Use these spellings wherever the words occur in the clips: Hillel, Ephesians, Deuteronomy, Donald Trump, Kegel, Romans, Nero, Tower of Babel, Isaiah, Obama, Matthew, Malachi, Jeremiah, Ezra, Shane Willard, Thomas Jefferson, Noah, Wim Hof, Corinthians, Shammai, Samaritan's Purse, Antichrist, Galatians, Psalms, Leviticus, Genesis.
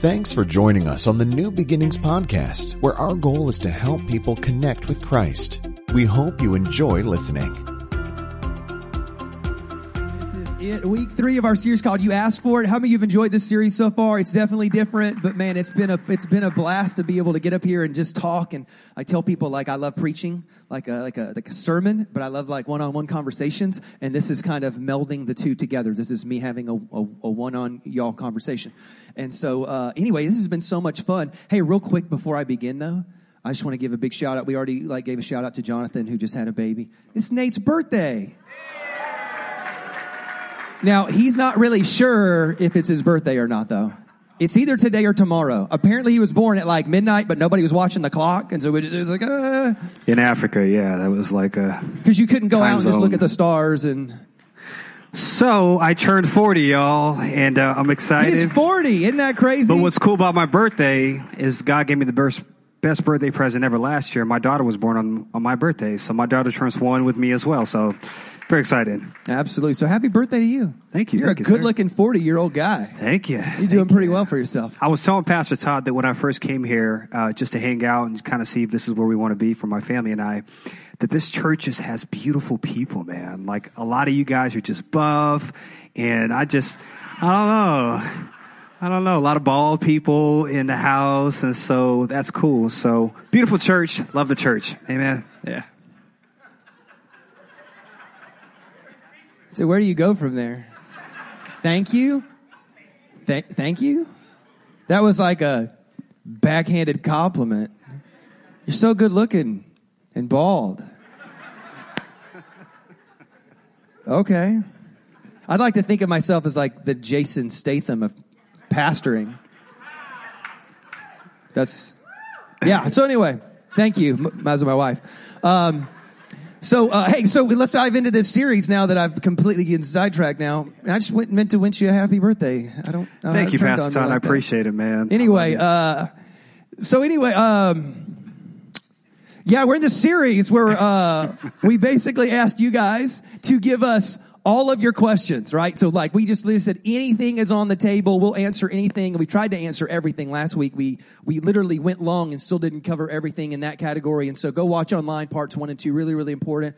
Thanks for joining us on the New Beginnings podcast, where our goal is to help people connect with Christ. We hope you enjoy listening. This is it, week 3 of our series called You Asked For It. How many of you have enjoyed this series so far? It's definitely different, but man, it's been a blast to be able to get up here and just talk. And I tell people, like, I love preaching, like a sermon, but I love like one-on-one conversations. And this is kind of melding the two together. This is me having a one-on-y'all conversation. And so, anyway, this has been so much fun. Hey, real quick before I begin, though, I just want to give a big shout out. We already gave a shout out to Jonathan, who just had a baby. It's Nate's birthday. Now, he's not really sure if it's his birthday or not, though. It's either today or tomorrow. Apparently, he was born at like midnight, but nobody was watching the clock, and so it was like, In Africa, yeah, that was like a... Because you couldn't go out and just look at the stars and... So, I turned 40, y'all, and I'm excited. He's 40, isn't that crazy? But what's cool about my birthday is God gave me the best birthday present ever last year. My daughter was born on my birthday, so my daughter turns 1 with me as well, so... Very excited. Absolutely. So happy birthday to you. Thank you. You're a good-looking 40-year-old guy. Thank you. You're doing pretty well for yourself. I was telling Pastor Todd that when I first came here, just to hang out and kind of see if this is where we want to be for my family and I, that this church just has beautiful people, man. Like, a lot of you guys are just buff, and I don't know. A lot of bald people in the house, and so that's cool. So, beautiful church. Love the church. Amen. Yeah. So where do you go from there? Thank you? Thank you? That was like a backhanded compliment. You're so good looking and bald. Okay. I'd like to think of myself as like the Jason Statham of pastoring. Yeah. So anyway, thank you. Might as well my wife. So let's dive into this series now that I've completely gotten sidetracked now. I just meant to wish you a happy birthday. Thank you, Pastor Todd. I appreciate it, man. Anyway, we're in this series where we basically asked you guys to give us all of your questions, right? So like we just said anything is on the table. We'll answer anything. We tried to answer everything last week. We literally went long and still didn't cover everything in that category. And so go watch online parts 1 and 2. Really, really important.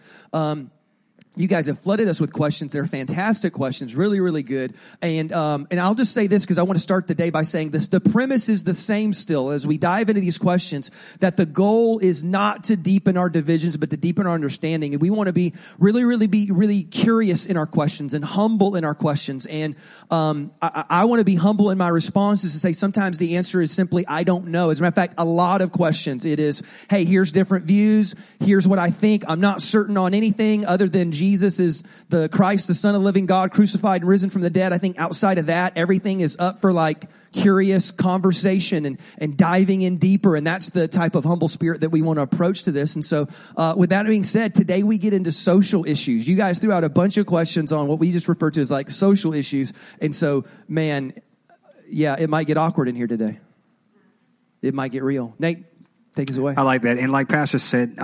You guys have flooded us with questions. They're fantastic questions. Really, really good. And I'll just say this because I want to start the day by saying this. The premise is the same still as we dive into these questions, that the goal is not to deepen our divisions, but to deepen our understanding. And we want to be really curious in our questions and humble in our questions. And, I want to be humble in my responses to say sometimes the answer is simply, I don't know. As a matter of fact, a lot of questions, it is, hey, here's different views. Here's what I think. I'm not certain on anything other than Jesus is the Christ, the Son of the living God, crucified and risen from the dead. I think outside of that, everything is up for like curious conversation and diving in deeper. And that's the type of humble spirit that we want to approach to this. And so with that being said, today we get into social issues. You guys threw out a bunch of questions on what we just refer to as like social issues. And so, man, yeah, it might get awkward in here today. It might get real. Nate, take us away. I like that. And like Pastor said,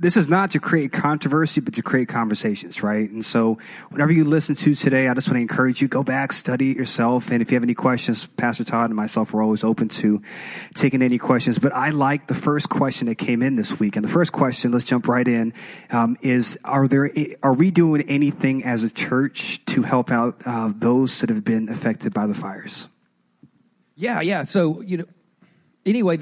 this is not to create controversy, but to create conversations, right? And so whatever you listen to today, I just want to encourage you, go back, study it yourself. And if you have any questions, Pastor Todd and myself, we're always open to taking any questions. But I like the first question that came in this week. And the first question, let's jump right in, is are we doing anything as a church to help out those that have been affected by the fires? Yeah. So, anyway,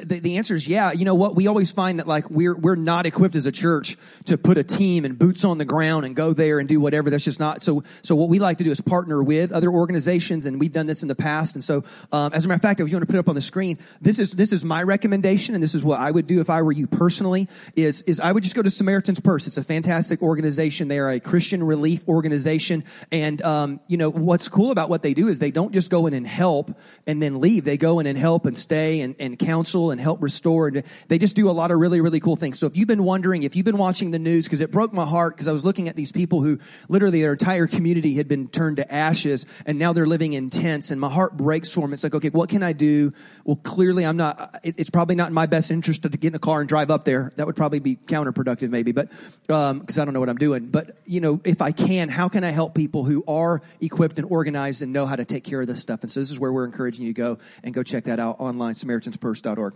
The answer is yeah. You know what? We always find that like we're not equipped as a church to put a team and boots on the ground and go there and do whatever. That's just not. So what we like to do is partner with other organizations, and we've done this in the past. And so, as a matter of fact, if you want to put it up on the screen, this is my recommendation, and this is what I would do if I were you personally, is I would just go to Samaritan's Purse. It's a fantastic organization. They are a Christian relief organization. And, what's cool about what they do is they don't just go in and help and then leave. They go in and help and stay and counsel counsel and help restore. And they just do a lot of really, really cool things. So if you've been wondering, if you've been watching the news, because it broke my heart, because I was looking at these people who literally their entire community had been turned to ashes, and now they're living in tents, and my heart breaks for them. It's like, okay, what can I do? Well, clearly I'm not, it's probably not in my best interest to get in a car and drive up there. That would probably be counterproductive maybe, but because I don't know what I'm doing. But, you know, if I can, how can I help people who are equipped and organized and know how to take care of this stuff? And so this is where we're encouraging you to go and go check that out online, SamaritansPurse.org.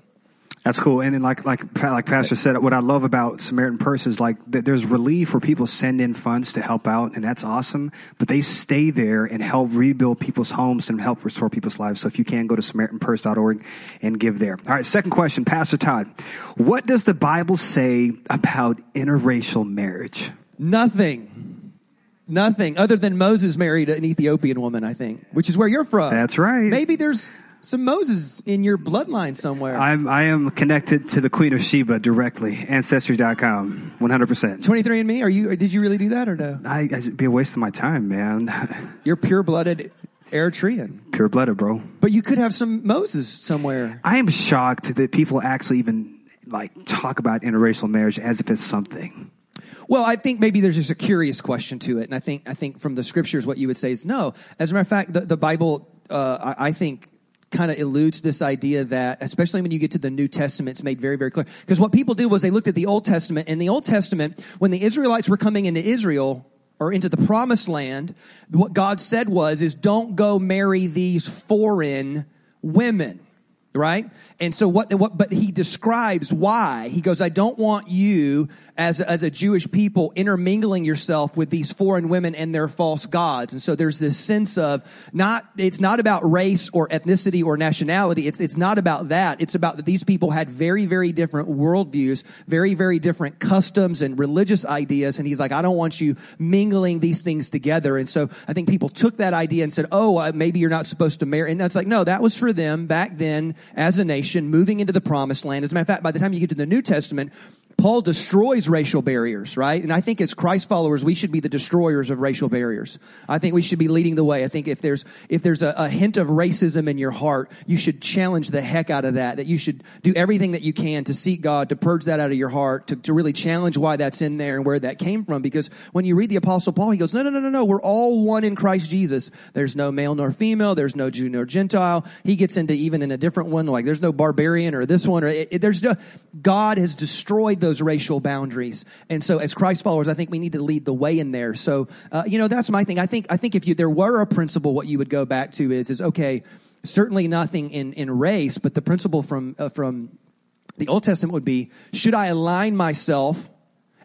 That's cool. And then like Pastor said, what I love about Samaritan Purse is like there's relief where people send in funds to help out, and that's awesome, but they stay there and help rebuild people's homes and help restore people's lives. So if you can, go to SamaritanPurse.org and give there. All right, second question, Pastor Todd. What does the Bible say about interracial marriage? Nothing other than Moses married an Ethiopian woman, I think, which is where you're from. That's right. Maybe there's some Moses in your bloodline somewhere. I am connected to the Queen of Sheba directly. Ancestry.com, 100%. 23andMe, did you really do that or no? It'd be a waste of my time, man. You're pure-blooded Eritrean. Pure-blooded, bro. But you could have some Moses somewhere. I am shocked that people actually even like talk about interracial marriage as if it's something. Well, I think maybe there's just a curious question to it. And I think from the scriptures, what you would say is no. As a matter of fact, the Bible, I think, kind of eludes this idea that, especially when you get to the New Testament, it's made very, very clear. Because what people did was they looked at the Old Testament, and the Old Testament, when the Israelites were coming into Israel or into the Promised Land, what God said was don't go marry these foreign women, right? And so but he describes why. He goes, I don't want you as a Jewish people intermingling yourself with these foreign women and their false gods. And so there's this sense of it's not about race or ethnicity or nationality. It's not about that. It's about that these people had very, very different worldviews, very, very different customs and religious ideas. And he's like, I don't want you mingling these things together. And so I think people took that idea and said, maybe you're not supposed to marry. And that's like, no, that was for them back then as a nation moving into the Promised Land. As a matter of fact, by the time you get to the New Testament, Paul destroys racial barriers, right? And I think as Christ followers, we should be the destroyers of racial barriers. I think we should be leading the way. I think if there's a hint of racism in your heart, you should challenge the heck out of that, you should do everything that you can to seek God, to purge that out of your heart, to really challenge why that's in there and where that came from. Because when you read the Apostle Paul, he goes, no, we're all one in Christ Jesus. There's no male nor female. There's no Jew nor Gentile. He gets into even in a different one, like there's no barbarian or this one. God has destroyed those racial boundaries. And so as Christ followers, I think we need to lead the way in there. So, that's my thing. I think if there were a principle, what you would go back to is okay, certainly nothing in race, but the principle from the Old Testament would be, should I align myself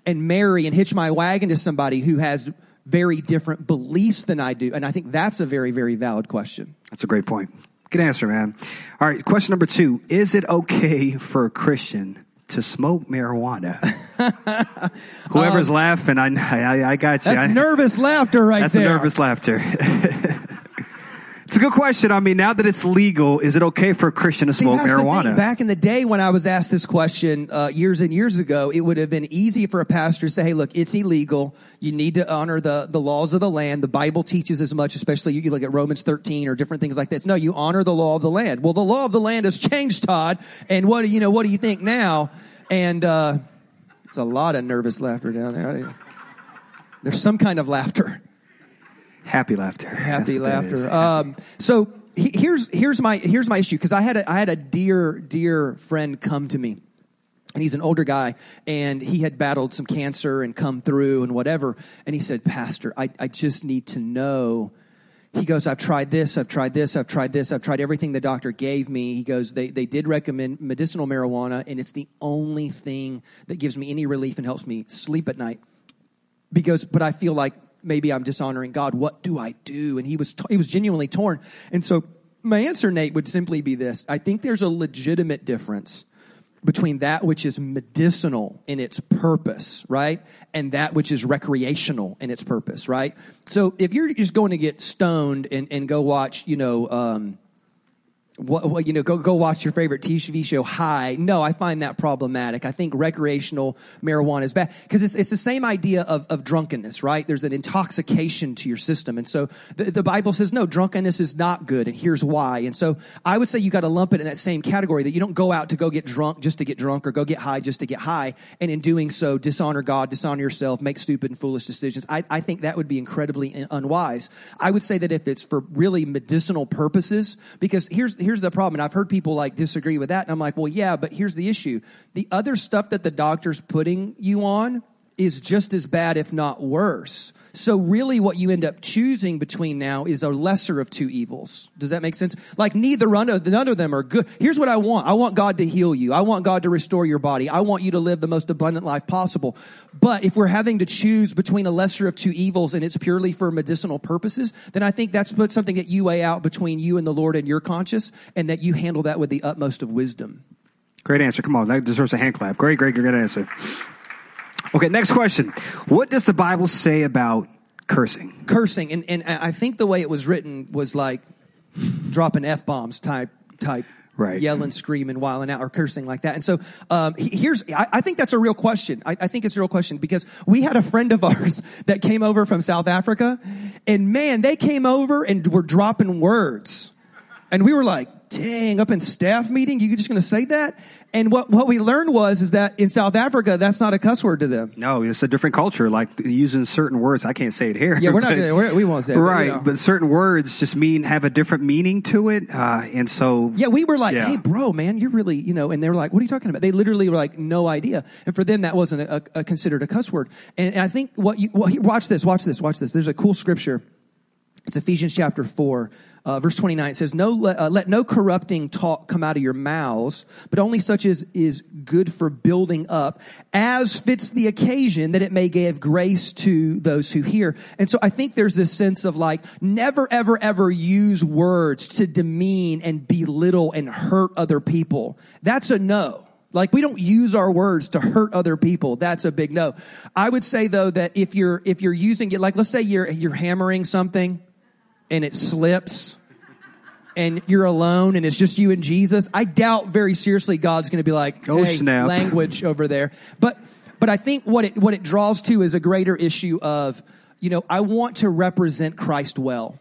and marry and hitch my wagon to somebody who has very different beliefs than I do? And I think that's a very, very valid question. That's a great point. Good answer, man. All right. Question number 2, is it okay for a Christian to smoke marijuana? Whoever's laughing, I got you. That's nervous laughter right there. That's nervous laughter. It's a good question. I mean, now that it's legal, is it okay for a Christian to smoke marijuana? The thing. Back in the day when I was asked this question years and years ago, it would have been easy for a pastor to say, hey, look, it's illegal. You need to honor the laws of the land. The Bible teaches as much, especially you look at Romans 13 or different things like that. It's, no, you honor the law of the land. Well, the law of the land has changed, Todd. And what do you think now? And there's a lot of nervous laughter down there. There's some kind of laughter. Happy laughter. Happy laughter. Happy. So here's my issue, because I had a dear friend come to me, and he's an older guy, and he had battled some cancer and come through and whatever, and he said, Pastor, I just need to know. He goes, I've tried this. I've tried everything the doctor gave me. He goes, they did recommend medicinal marijuana, and it's the only thing that gives me any relief and helps me sleep at night. Because, but I feel like maybe I'm dishonoring God. What do I do? And he was genuinely torn. And so my answer, Nate, would simply be this. I think there's a legitimate difference between that which is medicinal in its purpose, right? And that which is recreational in its purpose, right? So if you're just going to get stoned and go watch, What, you know, go watch your favorite TV show, High. No, I find that problematic. I think recreational marijuana is bad because it's the same idea of drunkenness, right? There's an intoxication to your system. And so the Bible says, no, drunkenness is not good. And here's why. And so I would say you got to lump it in that same category that you don't go out to go get drunk just to get drunk or go get high just to get high. And in doing so, dishonor God, dishonor yourself, make stupid and foolish decisions. I think that would be incredibly unwise. I would say that if it's for really medicinal purposes, because here's the problem, and I've heard people like disagree with that, and I'm like, well, yeah, but here's the issue. The other stuff that the doctor's putting you on is just as bad, if not worse. So really what you end up choosing between now is a lesser of two evils. Does that make sense? Like none of them are good. Here's what I want. I want God to heal you. I want God to restore your body. I want you to live the most abundant life possible. But if we're having to choose between a lesser of two evils and it's purely for medicinal purposes, then I think that's something that you weigh out between you and the Lord and your conscience, and that you handle that with the utmost of wisdom. Great answer. Come on. That deserves a hand clap. Great, good answer. Okay, next question. What does the Bible say about cursing? Cursing, and I think the way it was written was like dropping F-bombs type. Right. Yelling, screaming, wilding out, or cursing like that. And so I think that's a real question. I think it's a real question because we had a friend of ours that came over from South Africa, and man, they came over and were dropping words. And we were like, dang, up in staff meeting, you're just going to say that? And what we learned is that in South Africa, that's not a cuss word to them. No, it's a different culture, like using certain words. I can't say it here. Yeah, we won't say it. Right, but certain words just have a different meaning to it. And so... yeah, we were like, hey, bro, man, you're really, and they were like, what are you talking about? They literally were like, no idea. And for them, that wasn't considered a cuss word. And I think watch this. There's a cool scripture. It's Ephesians chapter 4. Verse 29 says, let no corrupting talk come out of your mouths, but only such as is good for building up, as fits the occasion, that it may give grace to those who hear. And so I think there's this sense of like, never, ever, ever use words to demean and belittle and hurt other people. That's a no. Like, we don't use our words to hurt other people. That's a big no. I would say, though, that if you're using it, like, let's say you're hammering something, and it slips, and you're alone, and it's just you and Jesus, I doubt very seriously God's going to be like, hey, language over there. But I think what it draws to is a greater issue of, I want to represent Christ well,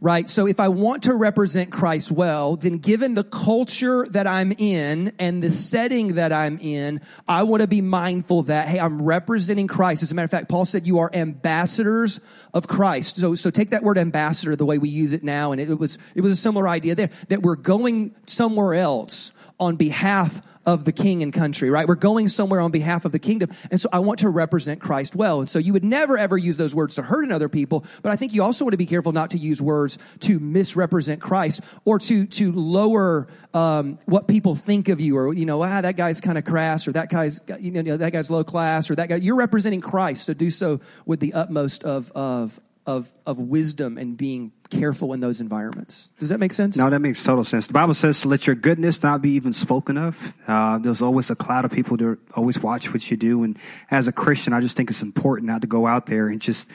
right? So if I want to represent Christ well, then given the culture that I'm in and the setting that I'm in, I want to be mindful that, hey, I'm representing Christ. As a matter of fact, Paul said you are ambassadors of Christ. So take that word ambassador the way we use it now, and it was a similar idea there, that we're going somewhere else on behalf of the king and country, right? We're going somewhere on behalf of the kingdom. And so I want to represent Christ well. And so you would never, ever use those words to hurt another people. But I think you also want to be careful not to use words to misrepresent Christ or to lower what people think of you, or, that guy's kind of crass, or that guy's, that guy's low class, or that guy. You're representing Christ. So do so with the utmost of wisdom and being careful in those environments. Does that make sense? No, that makes total sense. The Bible says, let your goodness not be even spoken of. There's always a cloud of people to always watch what you do. And as a Christian, I just think it's important not to go out there and just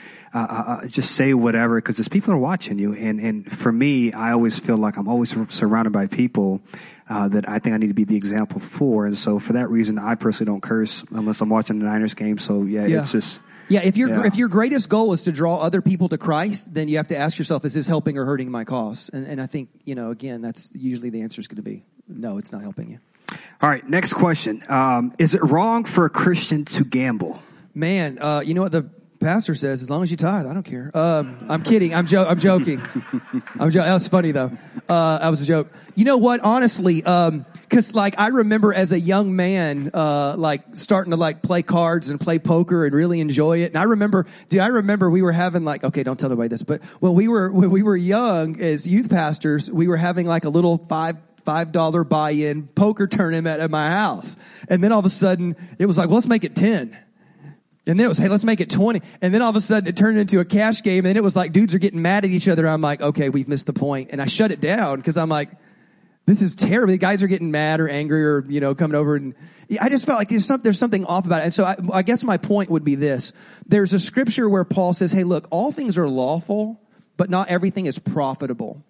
say whatever, because there's people are watching you. And for me, I always feel like I'm always surrounded by people that I think I need to be the example for. And so for that reason, I personally don't curse unless I'm watching the Niners game. So yeah. It's just... yeah, if your greatest goal is to draw other people to Christ, then you have to ask yourself, is this helping or hurting my cause? And I think, again, that's usually the answer is going to be, no, it's not helping you. All right, next question. Is it wrong for a Christian to gamble? Man, you know what the pastor says, as long as you tithe, I don't care. I'm kidding. I'm joking. That was funny, though. That was a joke. You know what? Honestly, because, I remember as a young man, starting to, play cards and play poker and really enjoy it. And I remember we were having, okay, don't tell nobody this, but when we were young as youth pastors, we were having, a little $5 buy-in poker tournament at my house. And then all of a sudden, it was let's make it 10. And then it was, hey, let's make it 20. And then all of a sudden it turned into a cash game. And it was like, dudes are getting mad at each other. I'm like, okay, we've missed the point. And I shut it down because I'm like, this is terrible. The guys are getting mad or angry or, coming over. And I just felt like there's something off about it. And so I guess my point would be this. There's a scripture where Paul says, hey, look, all things are lawful, but not everything is profitable.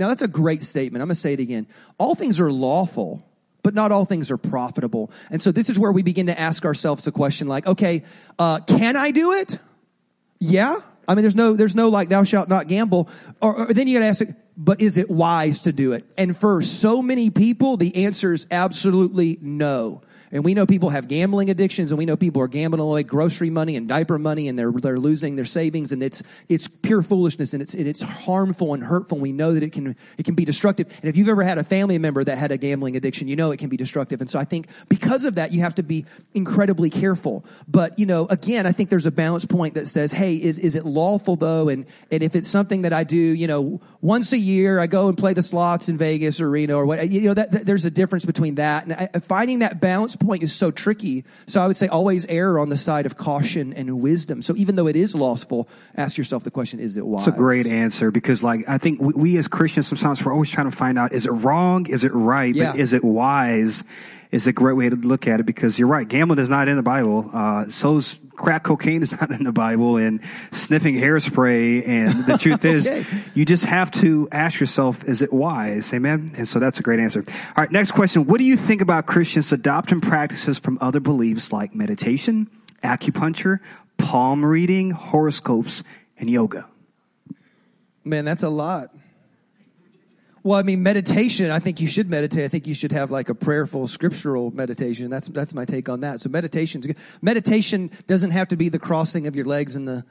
Now, that's a great statement. I'm going to say it again. All things are lawful, but not all things are profitable. And so this is where we begin to ask ourselves the question like, okay, can I do it? Yeah. I mean, there's no like thou shalt not gamble. Or then you got to ask, but is it wise to do it? And for so many people, the answer is absolutely no. And we know people have gambling addictions, and we know people are gambling away grocery money and diaper money, and they're losing their savings, and it's pure foolishness, and it's harmful and hurtful. We know that it can be destructive. And if you've ever had a family member that had a gambling addiction, you know it can be destructive. And so I think because of that, you have to be incredibly careful. But you know, again, I think there's a balance point that says, hey, is it lawful though? And if it's something that I do, you know, once a year I go and play the slots in Vegas or Reno or what, you know, that there's a difference between that and finding that balance point is so tricky. So I would say always err on the side of caution and wisdom. So even though it is lawful, ask yourself the question, is it wise? It's a great answer, because like I think we as Christians sometimes we're always trying to find out, is it wrong, is it right? Yeah. But is it wise is a great way to look at it, because you're right, gambling is not in the Bible. So's crack cocaine is not in the Bible, and sniffing hairspray. And the truth okay. is, you just have to ask yourself, is it wise? Amen? And so that's a great answer. All right, next question. What do you think about Christians adopting practices from other beliefs like meditation, acupuncture, palm reading, horoscopes, and yoga? Man, that's a lot. Well, I mean, meditation, I think you should meditate. I think you should have like a prayerful scriptural meditation. That's my take on that. So meditation's good. Meditation doesn't have to be the crossing of your legs and you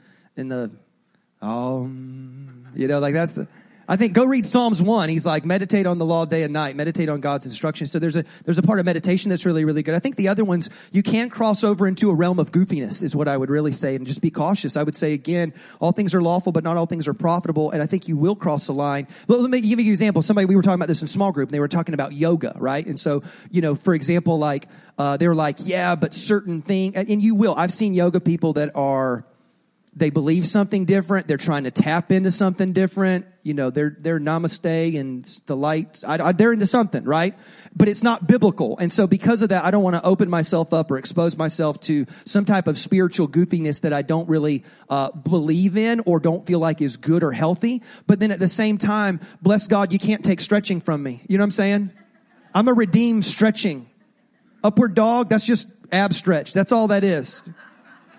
know, like that's the, I think go read Psalms 1. He's like, meditate on the law day and night, meditate on God's instructions. So there's a part of meditation that's really, really good. I think the other ones, you can cross over into a realm of goofiness is what I would really say, and just be cautious. I would say, again, all things are lawful, but not all things are profitable, and I think you will cross the line. But let me give you an example. Somebody, we were talking about this in small group, and they were talking about yoga, right? And so, you know, for example, like, they were like, yeah, but certain thing, and you will. I've seen yoga people that are, they believe something different. They're trying to tap into something different. You know, they're namaste and the lights. They're into something, right? But it's not biblical. And so because of that, I don't want to open myself up or expose myself to some type of spiritual goofiness that I don't really believe in or don't feel like is good or healthy. But then at the same time, bless God, you can't take stretching from me. You know what I'm saying? I'm a redeemed stretching. Upward dog, that's just ab stretch. That's all that is.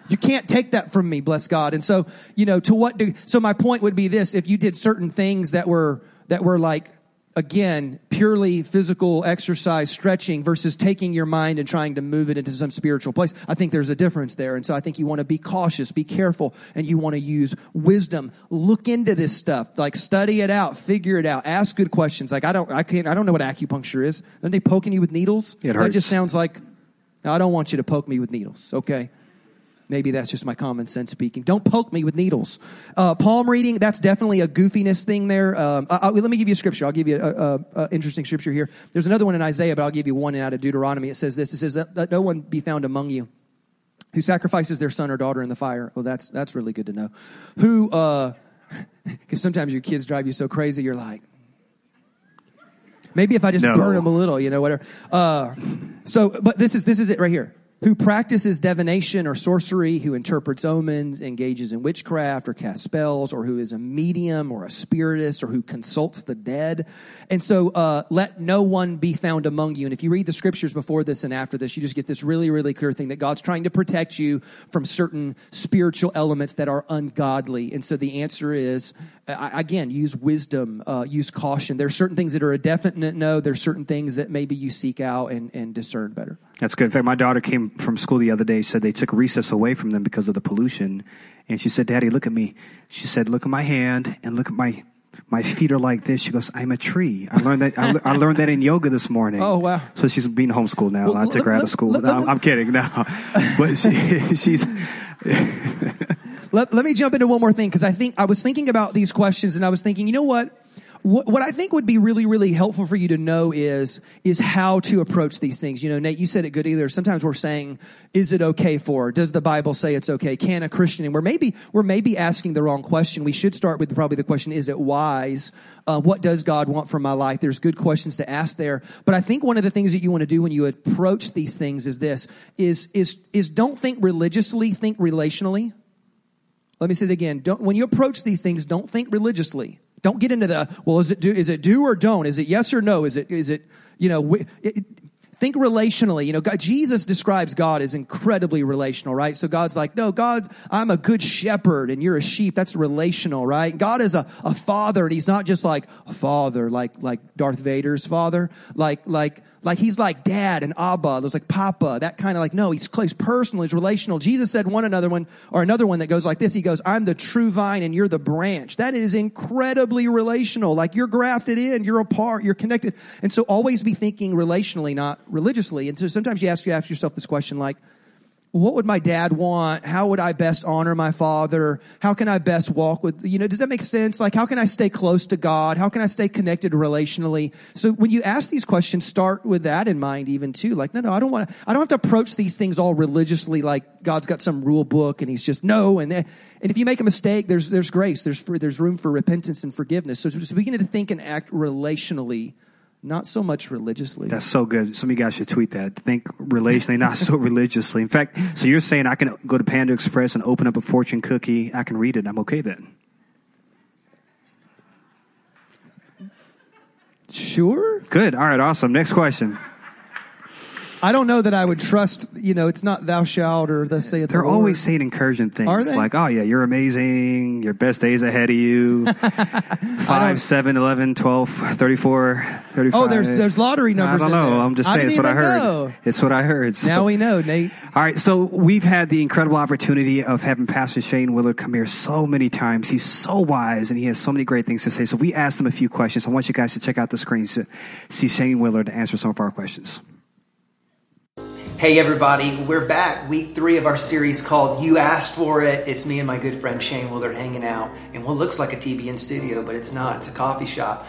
You can't take that from me, bless God. And so, you know, so my point would be this, if you did certain things that were like, again, purely physical exercise, stretching versus taking your mind and trying to move it into some spiritual place, I think there's a difference there. And so I think you want to be cautious, be careful, and you want to use wisdom. Look into this stuff, like study it out, figure it out, ask good questions. Like I don't know what acupuncture is. Aren't they poking you with needles? It hurts. That just sounds like, no, I don't want you to poke me with needles. Okay. Maybe that's just my common sense speaking. Don't poke me with needles. Palm reading, that's definitely a goofiness thing there. Let me give you a scripture. I'll give you an interesting scripture here. There's another one in Isaiah, but I'll give you one out of Deuteronomy. It says this. It says, that no one be found among you who sacrifices their son or daughter in the fire. Oh, that's really good to know. Who, because sometimes your kids drive you so crazy, you're like, maybe if I just burn them a little, you know, whatever. But this is it right here. Who practices divination or sorcery, who interprets omens, engages in witchcraft or casts spells, or who is a medium or a spiritist, or who consults the dead. And so let no one be found among you. And if you read the scriptures before this and after this, you just get this really, really clear thing that God's trying to protect you from certain spiritual elements that are ungodly. And so the answer is, again, use wisdom, use caution. There are certain things that are a definite no. There are certain things that maybe you seek out and discern better. That's good. In fact, my daughter came from school the other day. She said they took recess away from them because of the pollution. And she said, Daddy, look at me. She said, look at my hand and look at my feet are like this. She goes, I'm a tree. I learned that. I learned that in yoga this morning. Oh, wow. So she's being homeschooled now. Well, I took her out of school. I'm kidding. No. But she's... Let me jump into one more thing, because I was thinking about these questions, and I was thinking, you know what? What I think would be really, really helpful for you to know is how to approach these things. You know, Nate, you said it good either. Sometimes we're saying, is it okay for? Does the Bible say it's okay? Can a Christian? And we're maybe asking the wrong question. We should start with probably the question, is it wise? What does God want from my life? There's good questions to ask there. But I think one of the things that you want to do when you approach these things is this, is don't think religiously, think relationally. Let me say it again. When you approach these things, don't think religiously. Don't get into the, well, is it do or don't? Is it yes or no? Is it, you know, think relationally. You know, God, Jesus describes God as incredibly relational, right? So God's like, no, God, I'm a good shepherd and you're a sheep. That's relational, right? God is a father, and he's not just like a father, like Darth Vader's father, like he's like dad and Abba. There's like Papa, that kind of like, no, he's personal, he's relational. Jesus said another one that goes like this. He goes, I'm the true vine and you're the branch. That is incredibly relational. Like you're grafted in, you're a part, you're connected. And so always be thinking relationally, not religiously. And so sometimes you ask yourself this question, like, what would my dad want? How would I best honor my father? How can I best walk with, you know, does that make sense? Like, how can I stay close to God? How can I stay connected relationally? So when you ask these questions, start with that in mind even too. Like, no, I don't have to approach these things all religiously, like God's got some rule book and he's just no. And if you make a mistake, there's grace. There's room for repentance and forgiveness. So we need to think and act relationally, not so much religiously. That's so good. Some of you guys should tweet that. Think relationally, not so religiously. In fact, so you're saying I can go to Panda Express and open up a fortune cookie. I can read it. I'm okay then. Sure. Good. All right. Awesome. Next question. I don't know that I would trust, you know, it's not thou shalt or thus saith the Lord. They're always saying encouraging things. Are they? Like, oh yeah, you're amazing. Your best day's ahead of you. 5, 7, 11, 12, 34, 35. Oh, there's lottery numbers in there. I don't know. I'm just saying it's what I heard. It's what I heard. So. Now we know, Nate. All right. So we've had the incredible opportunity of having Pastor Shane Willard come here so many times. He's so wise and he has so many great things to say. So we asked him a few questions. I want you guys to check out the screens to see Shane Willard answer some of our questions. Hey everybody, we're back, week 3 of our series called You Asked For It. It's me and my good friend Shane Willard hanging out in what looks like a TBN studio, but it's not, it's a coffee shop.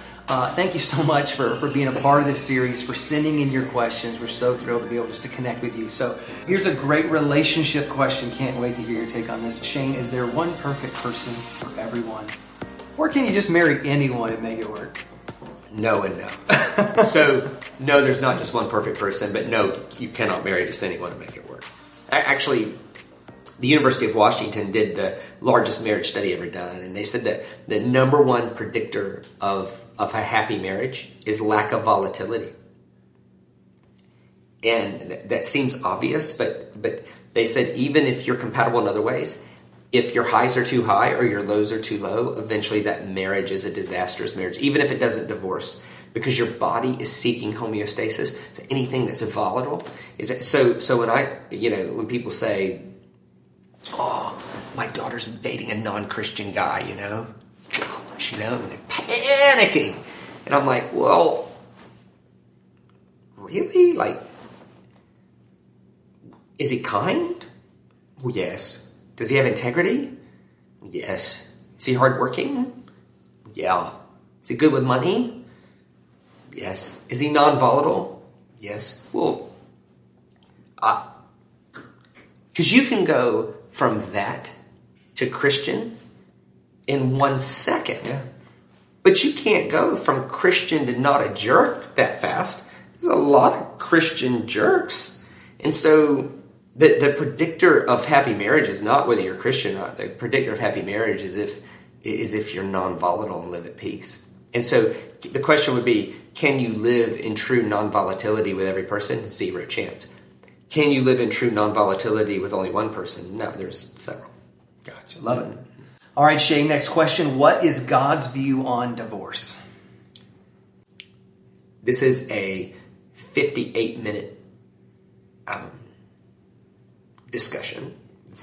Thank you so much for being a part of this series, for sending in your questions. We're so thrilled to be able just to connect with you. So here's a great relationship question, can't wait to hear your take on this. Shane, is there one perfect person for everyone? Or can you just marry anyone and make it work? No and no. So, no, there's not just one perfect person, but no, you cannot marry just anyone to make it work. Actually, the University of Washington did the largest marriage study ever done, and they said that the number one predictor of a happy marriage is lack of volatility. And that seems obvious, but they said even if you're compatible in other ways, if your highs are too high or your lows are too low, eventually that marriage is a disastrous marriage, even if it doesn't divorce, because your body is seeking homeostasis. So anything that's volatile so when I, you know, when people say, oh, my daughter's dating a non-Christian guy, you know, gosh, you know, and they're panicking. And I'm like, well, really? Like, is he kind? Well, yes. Does he have integrity? Yes. Is he hardworking? Yeah. Is he good with money? Yes. Is he non-volatile? Yes. Well, because you can go from that to Christian in 1 second. Yeah. But you can't go from Christian to not a jerk that fast. There's a lot of Christian jerks. And so... The predictor of happy marriage is not whether you're Christian or not. The predictor of happy marriage is if you're non-volatile and live at peace. And so the question would be, can you live in true non-volatility with every person? Zero chance. Can you live in true non-volatility with only one person? No, there's several. Gotcha. Love it. All right, Shane, next question. What is God's view on divorce? This is a 58-minute discussion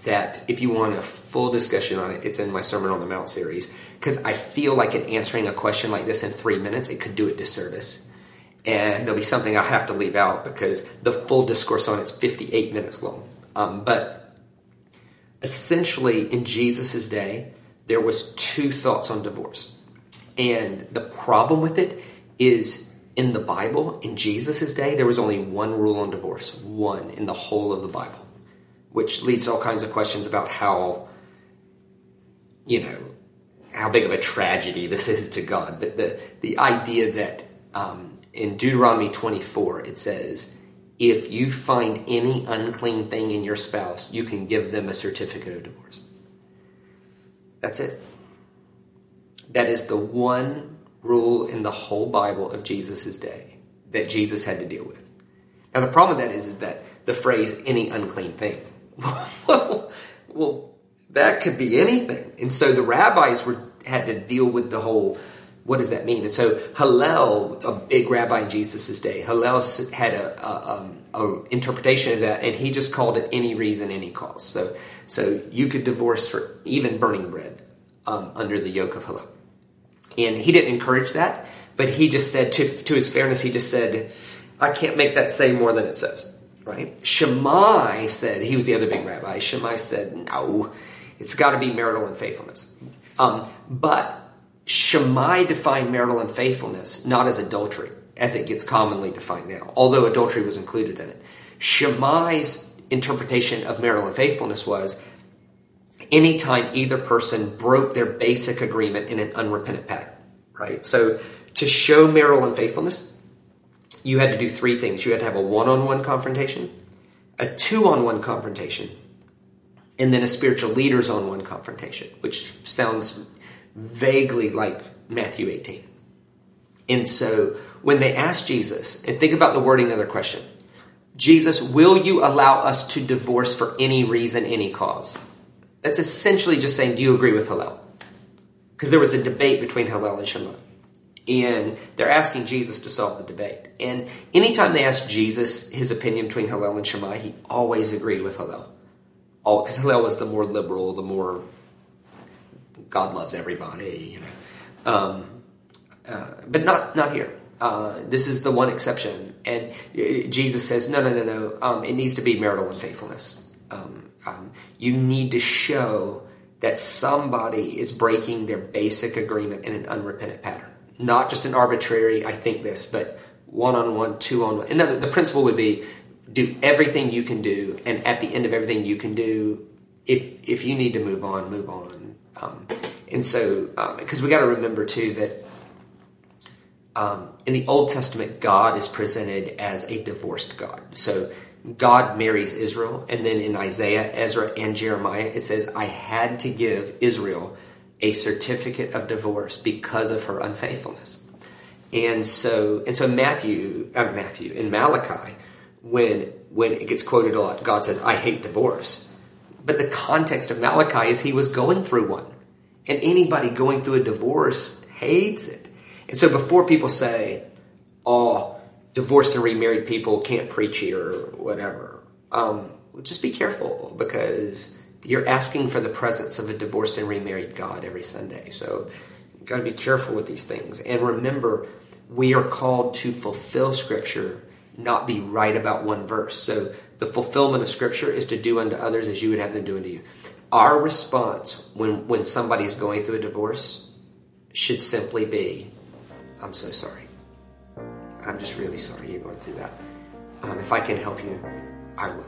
that if you want a full discussion on it, it's in my Sermon on the Mount series, because I feel like in answering a question like this in 3 minutes, it could do it disservice. And there'll be something I'll have to leave out because the full discourse on it's 58 minutes long. But essentially in Jesus's day, there was two thoughts on divorce. And the problem with it is in the Bible, in Jesus's day, there was only one rule on divorce, one in the whole of the Bible, which leads to all kinds of questions about how, you know, how big of a tragedy this is to God. But the idea that in Deuteronomy 24, it says, if you find any unclean thing in your spouse, you can give them a certificate of divorce. That's it. That is the one rule in the whole Bible of Jesus' day that Jesus had to deal with. Now, the problem with that is that the phrase, any unclean thing, well, that could be anything. And so the rabbis had to deal with the whole, what does that mean? And so Hillel, a big rabbi in Jesus' day, Hillel had a interpretation of that, and he just called it any reason, any cause. So you could divorce for even burning bread under the yoke of Hillel. And he didn't encourage that, but he just said, to his fairness, he just said, I can't make that say more than it says, right? Shammai said, he was the other big rabbi, Shammai said, no, it's got to be marital unfaithfulness. But Shammai defined marital unfaithfulness not as adultery, as it gets commonly defined now, although adultery was included in it. Shammai's interpretation of marital unfaithfulness was anytime either person broke their basic agreement in an unrepentant pattern, right? So to show marital unfaithfulness, you had to do three things. You had to have a one-on-one confrontation, a two-on-one confrontation, and then a spiritual leader's on-one confrontation, which sounds vaguely like Matthew 18. And so when they asked Jesus, and think about the wording of their question, Jesus, will you allow us to divorce for any reason, any cause? That's essentially just saying, do you agree with Hillel? Because there was a debate between Hillel and Shammai. And they're asking Jesus to solve the debate. And anytime they asked Jesus his opinion between Hillel and Shammai, he always agreed with Hillel. Because Hillel was the more liberal, the more God loves everybody, you know. But not here. This is the one exception. And Jesus says, no. It needs to be marital unfaithfulness. You need to show that somebody is breaking their basic agreement in an unrepentant pattern. Not just an arbitrary, I think this, but one-on-one, two-on-one. And the principle would be do everything you can do, and at the end of everything you can do, if you need to move on, move on. And so, because we got to remember, too, that in the Old Testament, God is presented as a divorced God. So God marries Israel, and then in Isaiah, Ezra, and Jeremiah, it says, I had to give Israel a certificate of divorce because of her unfaithfulness. And so in Malachi, when it gets quoted a lot, God says, I hate divorce. But the context of Malachi is he was going through one. And anybody going through a divorce hates it. And so before people say, oh, divorced and remarried people can't preach here or whatever, just be careful, because you're asking for the presence of a divorced and remarried God every Sunday. So you've got to be careful with these things. And remember, we are called to fulfill Scripture, not be right about one verse. So the fulfillment of Scripture is to do unto others as you would have them do unto you. Our response when somebody is going through a divorce should simply be, I'm so sorry. I'm just really sorry you're going through that. If I can help you, I will.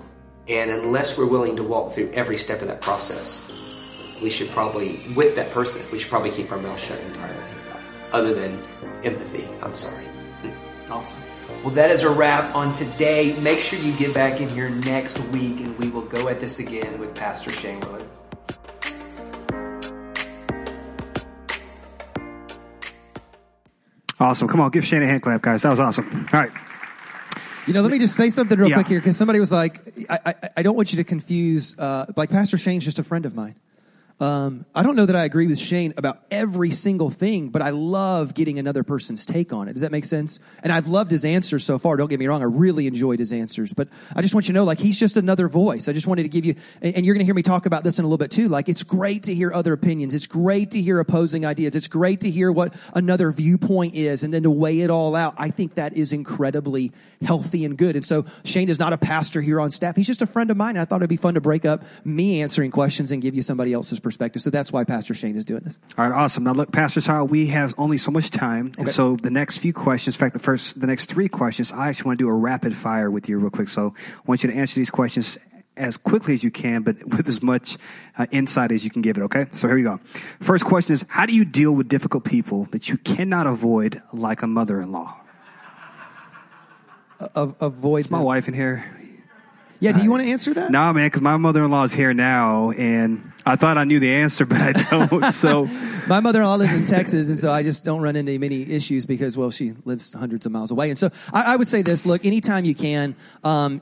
And unless we're willing to walk through every step of that process, we should probably keep our mouth shut entirely about it, other than empathy. I'm sorry. Awesome. Well, that is a wrap on today. Make sure you get back in here next week, and we will go at this again with Pastor Shane Willard. Awesome. Come on, give Shane a hand clap, guys. That was awesome. All right. You know, let me just say something real quick here, because somebody was like, I don't want you to confuse, like Pastor Shane's just a friend of mine. I don't know that I agree with Shane about every single thing, but I love getting another person's take on it. Does that make sense? And I've loved his answers so far. Don't get me wrong. I really enjoyed his answers, but I just want you to know, like, he's just another voice. I just wanted to give you, and you're going to hear me talk about this in a little bit too. Like, it's great to hear other opinions. It's great to hear opposing ideas. It's great to hear what another viewpoint is and then to weigh it all out. I think that is incredibly healthy and good. And so Shane is not a pastor here on staff. He's just a friend of mine. I thought it'd be fun to break up me answering questions and give you somebody else's perspective. So that's why Pastor Shane is doing this. All right, awesome. Now look, Pastor Tyler, we have only so much time. Okay. And so the next few questions, in fact, the next three questions, I actually want to do a rapid fire with you real quick. So I want you to answer these questions as quickly as you can, but with as much insight as you can give it, okay? So here we go. First question is, how do you deal with difficult people that you cannot avoid like a mother-in-law? Avoid. Is my wife in here? Yeah, do you want to answer that? Nah, man, because my mother-in-law is here now, and I thought I knew the answer, but I don't. So my mother-in-law lives in Texas, and so I just don't run into many issues because, well, she lives hundreds of miles away. And so I would say this, look, anytime you can,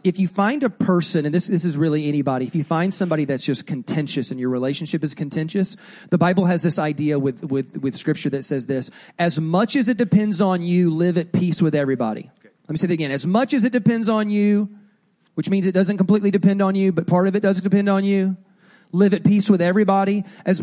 if you find a person, and this is really anybody, if you find somebody that's just contentious and your relationship is contentious, the Bible has this idea with Scripture that says this, as much as it depends on you, live at peace with everybody. Okay. Let me say that again. As much as it depends on you, which means it doesn't completely depend on you, but part of it does depend on you. Live at peace with everybody. As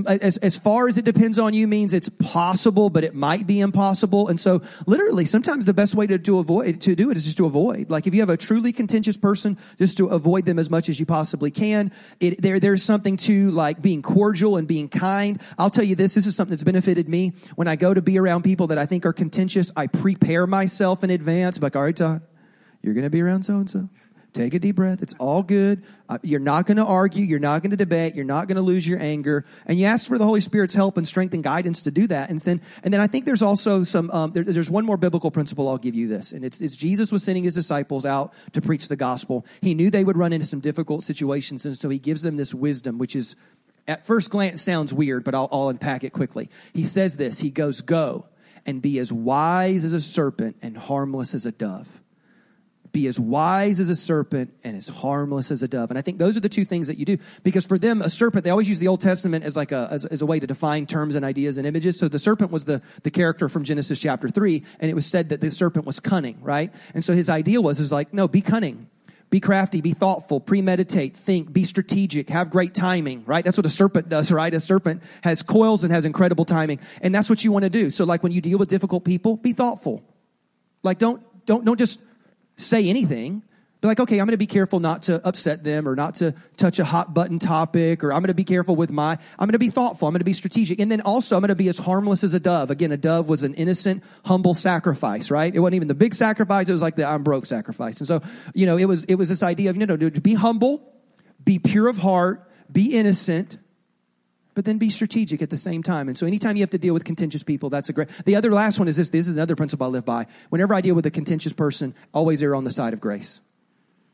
far as it depends on you means it's possible, but it might be impossible. And so literally sometimes the best way to do it is just to avoid. Like if you have a truly contentious person, just to avoid them as much as you possibly can. There's something to like being cordial and being kind. I'll tell you this is something that's benefited me. When I go to be around people that I think are contentious, I prepare myself in advance. I'm like, all right, Todd, you're going to be around so-and-so. Take a deep breath. It's all good. You're not going to argue. You're not going to debate. You're not going to lose your anger. And you ask for the Holy Spirit's help and strength and guidance to do that. And then I think there's also some, there's one more biblical principle I'll give you this. And it's Jesus was sending his disciples out to preach the gospel. He knew they would run into some difficult situations. And so he gives them this wisdom, which is at first glance sounds weird, but I'll unpack it quickly. He says this, he goes, go and be as wise as a serpent and harmless as a dove. Be as wise as a serpent and as harmless as a dove. And I think those are the two things that you do. Because for them, a serpent, they always use the Old Testament as like as a way to define terms and ideas and images. So the serpent was the character from Genesis chapter 3. And it was said that the serpent was cunning, right? And so his idea was like, no, be cunning. Be crafty, be thoughtful, premeditate, think, be strategic, have great timing, right? That's what a serpent does, right? A serpent has coils and has incredible timing. And that's what you want to do. So like when you deal with difficult people, be thoughtful. Like don't just say anything, but like, okay, I'm going to be careful not to upset them or not to touch a hot button topic, or I'm going to be careful with I'm going to be thoughtful. I'm going to be strategic. And then also I'm going to be as harmless as a dove. Again, a dove was an innocent, humble sacrifice, right? It wasn't even the big sacrifice. It was like the I'm broke sacrifice. And so, it was this idea of, be humble, be pure of heart, be innocent, but then be strategic at the same time. And so anytime you have to deal with contentious people, that's the other last one is this. This is another principle I live by. Whenever I deal with a contentious person, always err on the side of grace.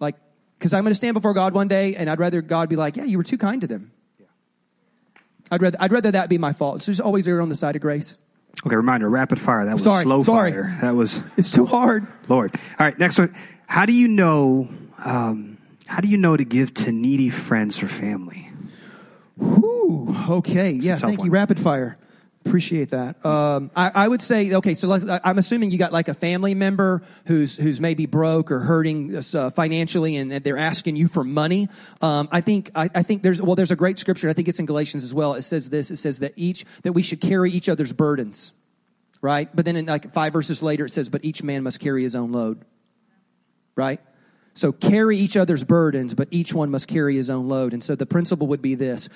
Like, because I'm going to stand before God one day, and I'd rather God be like, yeah, you were too kind to them. Yeah. I'd rather that be my fault. So just always err on the side of grace. Okay, reminder, rapid fire. That was slow fire. That was... It's too hard. Lord. All right, next one. How do you know to give to needy friends or family? Whoo, okay. Yeah, thank you. Rapid fire. Appreciate that. I would say, okay, so I'm assuming you got like a family member who's maybe broke or hurting financially, and they're asking you for money. I think there's a great scripture. I think it's in Galatians as well. It says this. It says that we should carry each other's burdens, right? But then in like 5 verses later, it says, but each man must carry his own load, right? So carry each other's burdens, but each one must carry his own load. And so the principle would be this.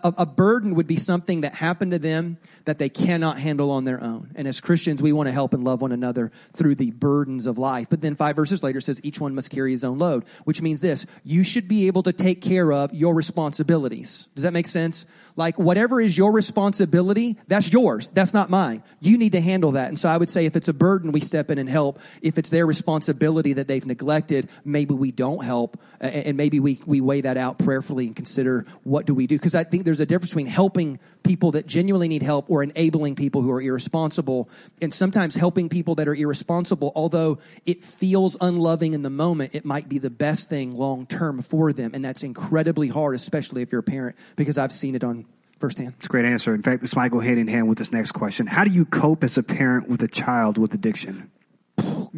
A burden would be something that happened to them that they cannot handle on their own. And as Christians, we want to help and love one another through the burdens of life. But then 5 verses later, it says each one must carry his own load, which means this. You should be able to take care of your responsibilities. Does that make sense? Like whatever is your responsibility, that's yours. That's not mine. You need to handle that. And so I would say if it's a burden, we step in and help. If it's their responsibility that they've neglected, maybe we don't help, and maybe we weigh that out prayerfully and consider what do we do. Because I think there's a difference between helping people that genuinely need help or enabling people who are irresponsible. And sometimes helping people that are irresponsible, although it feels unloving in the moment, it might be the best thing long term for them. And that's incredibly hard, especially if you're a parent, because I've seen it on firsthand. It's a great answer. In fact, this might go hand in hand with this next question. How do you cope as a parent with a child with addiction?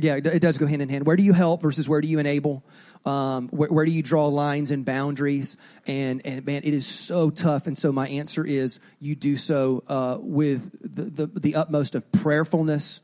Yeah, it does go hand in hand. Where do you help versus where do you enable? Where do you draw lines and boundaries? And man, it is so tough. And so my answer is you do so with the utmost of prayerfulness.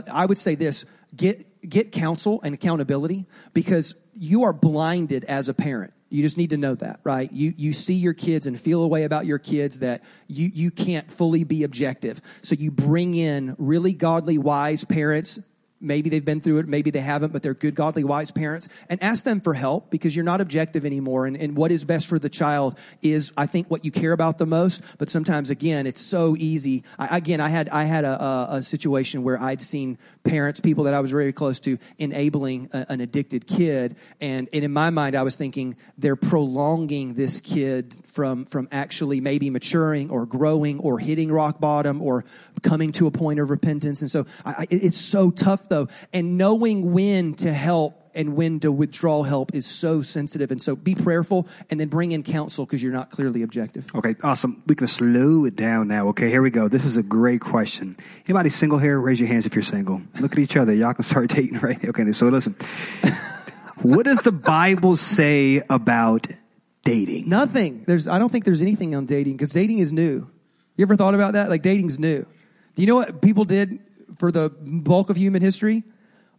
I would say this, get counsel and accountability, because you are blinded as a parent. You just need to know that, right? You see your kids and feel a way about your kids that you can't fully be objective. So you bring in really godly, wise parents Maybe they've been through it, maybe they haven't, but they're good, godly, wise parents. And ask them for help, because you're not objective anymore. And what is best for the child is, I think, what you care about the most. But sometimes, again, it's so easy. I had a situation where I'd seen parents, people that I was very close to, enabling an addicted kid. And in my mind, I was thinking they're prolonging this kid from actually maybe maturing or growing or hitting rock bottom or coming to a point of repentance. And so it's so tough, though, and knowing when to help and when to withdraw help is so sensitive. And so be prayerful, and then bring in counsel, because you're not clearly objective. Okay, awesome. We can slow it down now. Okay, here we go. This is a great question. Anybody single here? Raise your hands if you're single. Look at each other. Y'all can start dating, right? Okay, so listen. What does the Bible say about dating? Nothing. I don't think there's anything on dating, because dating is new. You ever thought about that? Like, dating's new. Do you know what people did for the bulk of human history?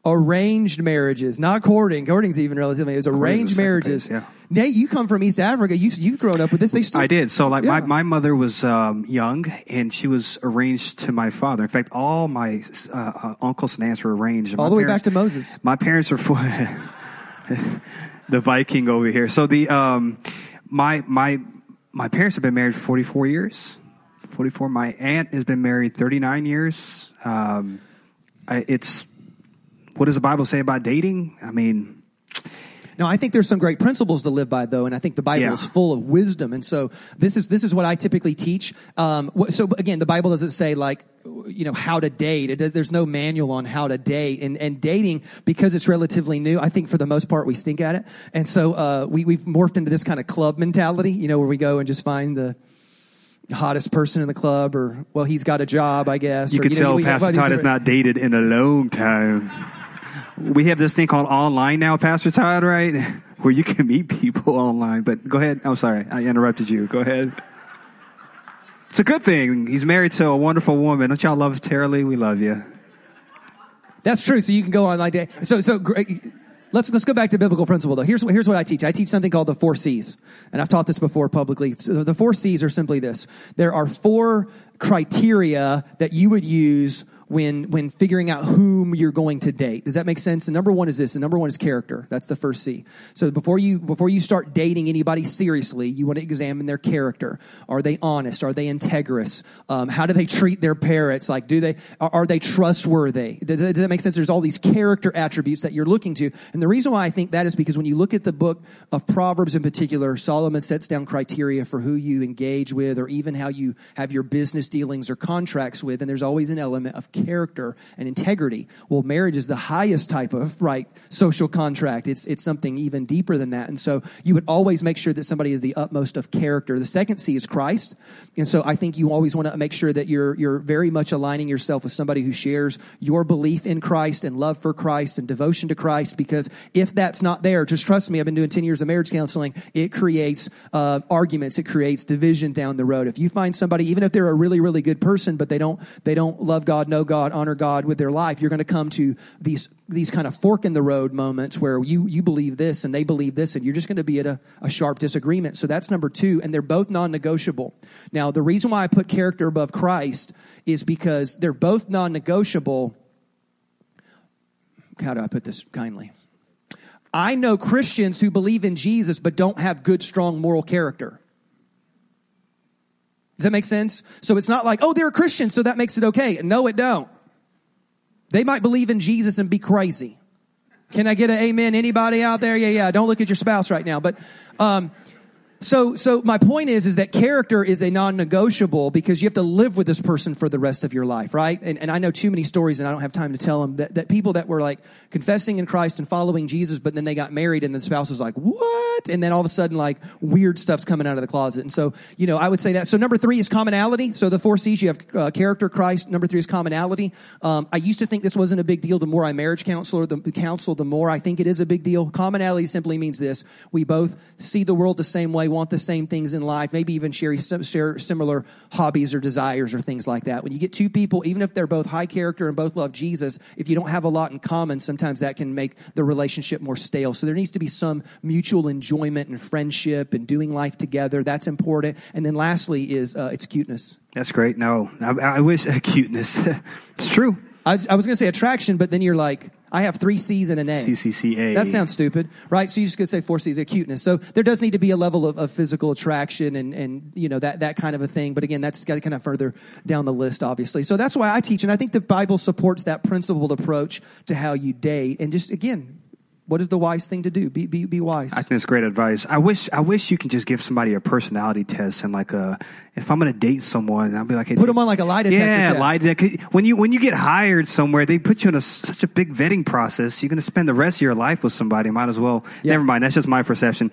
Arranged marriages, not courting. Courting's even relatively. It was arranged marriages. Place, yeah. Nate, you come from East Africa. You've grown up with this. I did. So, like, yeah. my mother was young, and she was arranged to my father. In fact, all my uncles and aunts were arranged. All the way back to Moses. My parents are the Viking over here. So the my parents have been married 44 years. 44. My aunt has been married 39 years. What does the Bible say about dating? I mean, no, I think there's some great principles to live by, though, and I think the Bible is full of wisdom. And so this is what I typically teach. So again, the Bible doesn't say, like, you know, how to date. There's no manual on how to date. And dating, because it's relatively new, I think for the most part we stink at it. And so we've morphed into this kind of club mentality, you know, where we go and just find the hottest person in the club, or, well, he's got a job, I guess. You can tell Pastor Todd has not dated in a long time. We have this thing called online now, Pastor Todd, right? Where you can meet people online. But go ahead. I'm sorry, I interrupted you. Go ahead. It's a good thing. He's married to a wonderful woman. Don't y'all love Tara Lee? We love you. That's true. So you can go online date. So great. Let's go back to biblical principle, though. Here's what I teach. I teach something called the 4 C's, and I've taught this before publicly. So the 4 C's are simply this: there are 4 criteria that you would use when figuring out whom you're going to date. Does that make sense? And number 1 is this, and number 1 is character. That's the first C. So before you start dating anybody seriously, you want to examine their character. Are they honest? Are they integrous? How do they treat their parents? Like, are they trustworthy? Does that make sense? There's all these character attributes that you're looking to. And the reason why I think that is because when you look at the book of Proverbs in particular, Solomon sets down criteria for who you engage with, or even how you have your business dealings or contracts with. And there's always an element of character and integrity. Well, marriage is the highest type of social contract. It's something even deeper than that. And so you would always make sure that somebody is the utmost of character. The second C is Christ. And so I think you always want to make sure that you're very much aligning yourself with somebody who shares your belief in Christ and love for Christ and devotion to Christ, because if that's not there, just trust me, I've been doing 10 years of marriage counseling, it creates arguments, it creates division down the road. If you find somebody, even if they're a really, really good person, but they don't love God, know God, honor God with their life, you're going to come to these kind of fork in the road moments where you believe this and they believe this, and you're just going to be at a sharp disagreement. So that's number 2, and they're both non-negotiable. Now, the reason why I put character above Christ is because they're both non-negotiable. How do I put this kindly? I know Christians who believe in Jesus but don't have good, strong moral character. Does that make sense? So it's not like, oh, they're a Christian, so that makes it okay. No, it don't. They might believe in Jesus and be crazy. Can I get an amen? Anybody out there? Yeah. Don't look at your spouse right now. But so my point is that character is a non-negotiable, because you have to live with this person for the rest of your life, right? And I know too many stories, and I don't have time to tell them, that people that were like confessing in Christ and following Jesus, but then they got married, and the spouse was like, what? And then all of a sudden, like, weird stuff's coming out of the closet. And so, you know, I would say that. So number 3 is commonality. So the 4 C's, you have character, Christ. Number 3 is commonality. I used to think this wasn't a big deal. The more I marriage counsel, the more I think it is a big deal. Commonality simply means this: we both see the world the same way, want the same things in life, maybe even share similar hobbies or desires or things like that. When you get 2 people, even if they're both high character and both love Jesus, if you don't have a lot in common, sometimes that can make the relationship more stale. So there needs to be some mutual enjoyment and friendship and doing life together. That's important. And then lastly is it's cuteness. That's great. No, I wish cuteness. It's true. I was going to say attraction, but then you're like, I have 3 C's and an A. CCCA. That sounds stupid, right? So you're just going to say 4 C's, acuteness. So there does need to be a level of physical attraction and you know, that kind of a thing. But again, that's kind of further down the list, obviously. So that's why I teach, and I think the Bible supports that principled approach to how you date. And just, again, what is the wise thing to do? Be wise. I think that's great advice. I wish you could just give somebody a personality test and like a, if I'm going to date someone, I'll be like, hey, put them on like a lie detector test. Yeah, lie detector. When you get hired somewhere, they put you in such a big vetting process. You're going to spend the rest of your life with somebody. Might as well. Yep. Never mind. That's just my perception.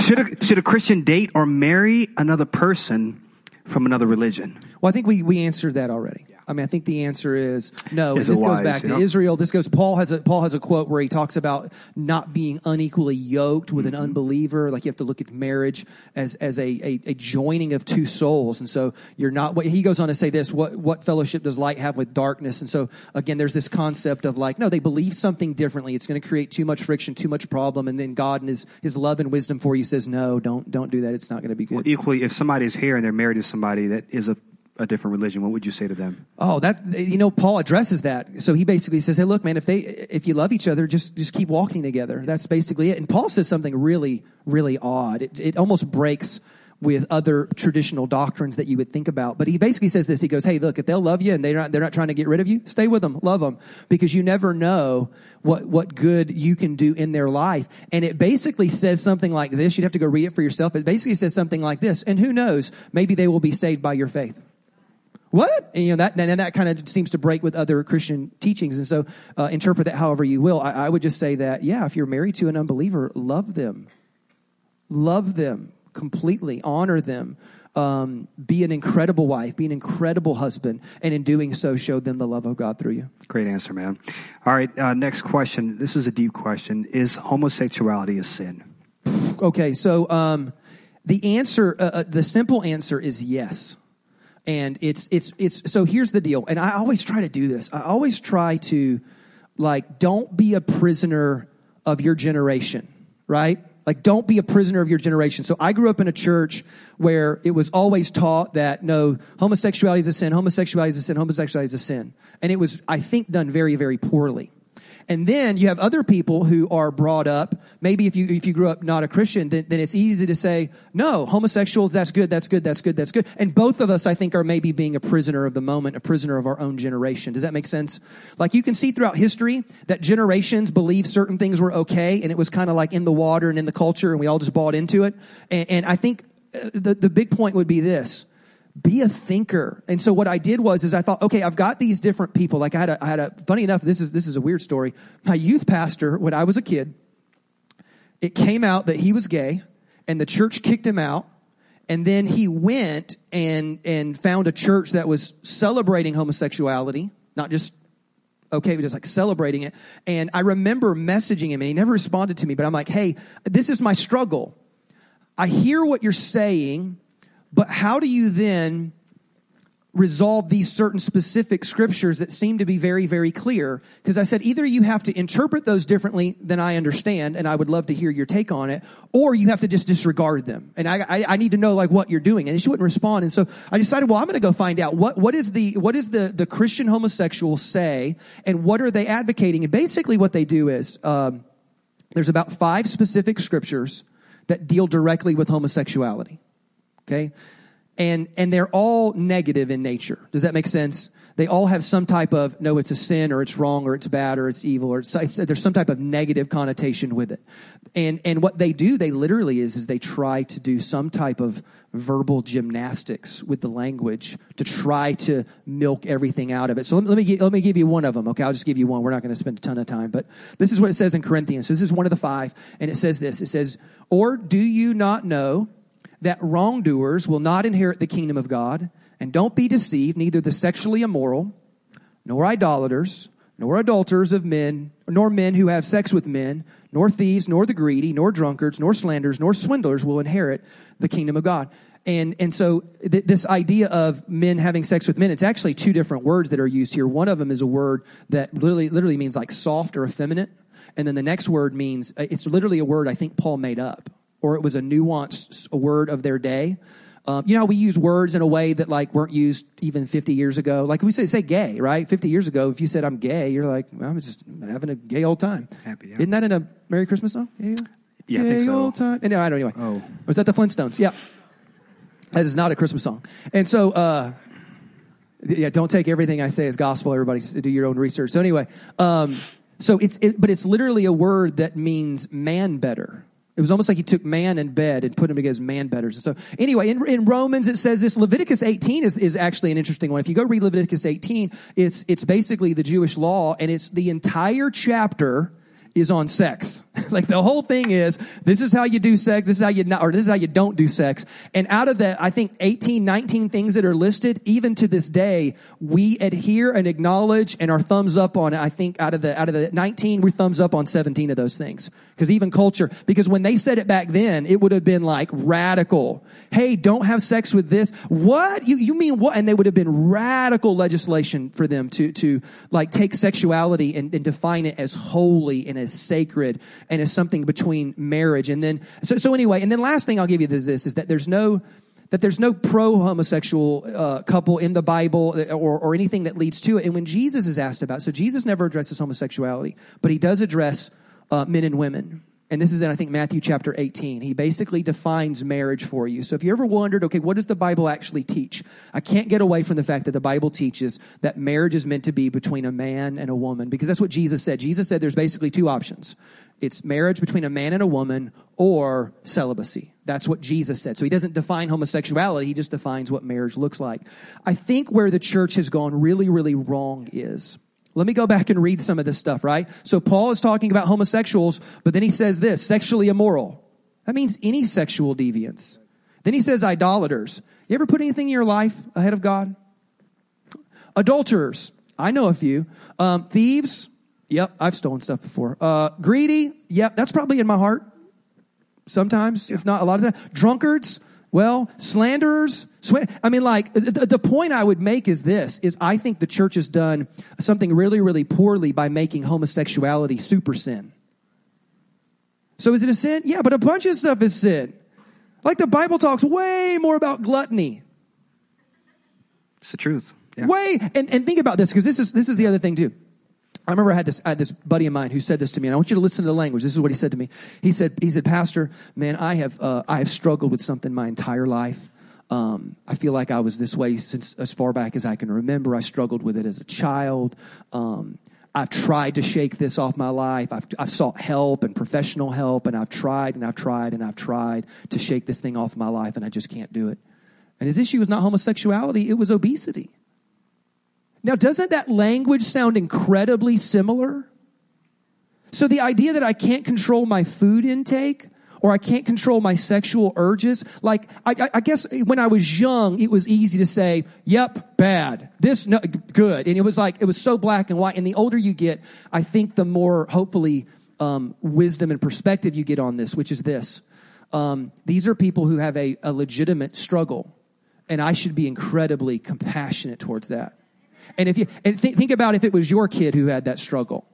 Should a Christian date or marry another person from another religion? Well, I think we answered that already. I mean, I think the answer is no. This goes back to Israel. This goes. Paul has a quote where he talks about not being unequally yoked with an unbeliever. Like you have to look at marriage as a joining of two souls. And so you're not. He goes on to say this: What fellowship does light have with darkness? And so again, there's this concept of like, no, they believe something differently. It's going to create too much friction, too much problem. And then God and His love and wisdom for you says, no, don't do that. It's not going to be good. Well, equally, if somebody's here and they're married to somebody that is a different religion, what would you say to them? Oh, that, you know, Paul addresses that. So he basically says, hey, look, man, if you love each other, just keep walking together. That's basically it. And Paul says something really, really odd. It almost breaks with other traditional doctrines that you would think about. But he basically says this. He goes, hey, look, if they'll love you and they're not trying to get rid of you, stay with them, love them, because you never know what good you can do in their life. And it basically says something like this. You'd have to go read it for yourself. It basically says something like this. And who knows, maybe they will be saved by your faith. What? And, you know, that kind of seems to break with other Christian teachings. And so interpret that however you will. I would just say that, yeah, if you're married to an unbeliever, love them. Love them completely. Honor them. Be an incredible wife. Be an incredible husband. And in doing so, show them the love of God through you. Great answer, man. All right, next question. This is a deep question. Is homosexuality a sin? Okay, so the answer, the simple answer is yes. And it's so here's the deal. And I always try to do this. I always try to, like, don't be a prisoner of your generation, right? Like, don't be a prisoner of your generation. So I grew up in a church where it was always taught that, no, homosexuality is a sin, homosexuality is a sin, homosexuality is a sin. And it was, I think, done very, very poorly. And then you have other people who are brought up. Maybe if you grew up not a Christian, then it's easy to say, no, homosexuals, that's good, that's good, that's good, that's good. And both of us, I think, are maybe being a prisoner of the moment, a prisoner of our own generation. Does that make sense? Like you can see throughout history that generations believed certain things were okay, and it was kind of like in the water and in the culture, and we all just bought into it. And I think the big point would be this. Be a thinker. And so what I did was I thought, okay, I've got these different people. Like I had a funny enough, this is a weird story. My youth pastor, when I was a kid, it came out that he was gay and the church kicked him out. And then he went and found a church that was celebrating homosexuality, not just okay, but just like celebrating it. And I remember messaging him and he never responded to me, but I'm like, hey, this is my struggle. I hear what you're saying. But how do you then resolve these certain specific scriptures that seem to be very, very clear? Because I said, either you have to interpret those differently than I understand, and I would love to hear your take on it, or you have to just disregard them. And I need to know like what you're doing. And she wouldn't respond. And so I decided, well, I'm going to go find out what is the Christian homosexual say, and what are they advocating? And basically what they do is there's about 5 specific scriptures that deal directly with homosexuality. Okay. And they're all negative in nature. Does that make sense? They all have some type of, no, it's a sin or it's wrong or it's bad or it's evil or there's some type of negative connotation with it. And what they do, they literally is they try to do some type of verbal gymnastics with the language to try to milk everything out of it. So let me give you one of them. Okay. I'll just give you one. We're not going to spend a ton of time, but this is what it says in Corinthians. So this is one of the 5. And it says this, it says, or do you not know that wrongdoers will not inherit the kingdom of God? And don't be deceived, neither the sexually immoral, nor idolaters, nor adulterers of men, nor men who have sex with men, nor thieves, nor the greedy, nor drunkards, nor slanderers, nor swindlers will inherit the kingdom of God. And so this idea of men having sex with men, it's actually 2 different words that are used here. One of them is a word that literally means like soft or effeminate. And then the next word means, it's literally a word I think Paul made up. Or it was a nuanced word of their day. You know, we use words in a way that like weren't used even 50 years ago. Like we say gay, right? 50 years ago, if you said I'm gay, you're like, well, I'm just having a gay old time. Happy, yeah. Isn't that in a Merry Christmas song? Yeah, gay I think so. Old time. And, no, I don't anyway. Oh. Was that the Flintstones? Yeah. That is not a Christmas song. And so, yeah, don't take everything I say as gospel. Everybody do your own research. So anyway, but it's literally a word that means man better. It was almost like he took man and bed and put him together as man betters. So anyway, in Romans, it says this. Leviticus 18 is actually an interesting one. If you go read Leviticus 18, it's basically the Jewish law, and it's the entire chapter is on sex. Like the whole thing is, this is how you do sex, this is how you not, or this is how you don't do sex. And out of that, I think 18, 19 things that are listed, even to this day, we adhere and acknowledge and are thumbs up on. I think out of the 19, we're thumbs up on 17 of those things. Because even culture, because when they said it back then, it would have been like radical. Hey, don't have sex with this. What? You mean what? And they would have been radical legislation for them to like take sexuality and define it as holy and as sacred and as something between marriage. And then, so anyway, and then last thing I'll give you is that there's no pro-homosexual couple in the Bible or anything that leads to it. And when Jesus is asked about, so Jesus never addresses homosexuality, but he does address men and women. And this is in, I think, Matthew chapter 18. He basically defines marriage for you. So if you ever wondered, okay, what does the Bible actually teach? I can't get away from the fact that the Bible teaches that marriage is meant to be between a man and a woman, because that's what Jesus said. Jesus said there's basically two options. It's marriage between a man and a woman or celibacy. That's what Jesus said. So he doesn't define homosexuality. He just defines what marriage looks like. I think where the church has gone really, really wrong is... Let me go back and read some of this stuff, right? So Paul is talking about homosexuals, but then he says this, sexually immoral. That means any sexual deviance. Then he says idolaters. You ever put anything in your life ahead of God? Adulterers. I know a few. Thieves. Yep, I've stolen stuff before. Greedy. Yep, that's probably in my heart. Sometimes, if not a lot of that. Drunkards. Well, slanderers, I mean, like, the point I would make is this, is I think the church has done something really, really poorly by making homosexuality super sin. So is it a sin? Yeah, but a bunch of stuff is sin. Like the Bible talks way more about gluttony. It's the truth. Yeah. Way, and think about this, because this is the other thing too. I remember I had this buddy of mine who said this to me, and I want you to listen to the language. This is what he said to me. He said, Pastor, man, I have struggled with something my entire life. I feel like I was this way since as far back as I can remember. I struggled with it as a child. I've tried to shake this off my life. I've sought help and professional help, and I've tried to shake this thing off my life, and I just can't do it. And his issue was not homosexuality. It was obesity. Now, doesn't that language sound incredibly similar? So the idea that I can't control my food intake or I can't control my sexual urges, like I guess when I was young, it was easy to say, yep, bad, this, no, good. And it was so black and white. And the older you get, I think the more hopefully wisdom and perspective you get on this, which is this. These are people who have a legitimate struggle, and I should be incredibly compassionate towards that. And if you think about if it was your kid who had that struggle,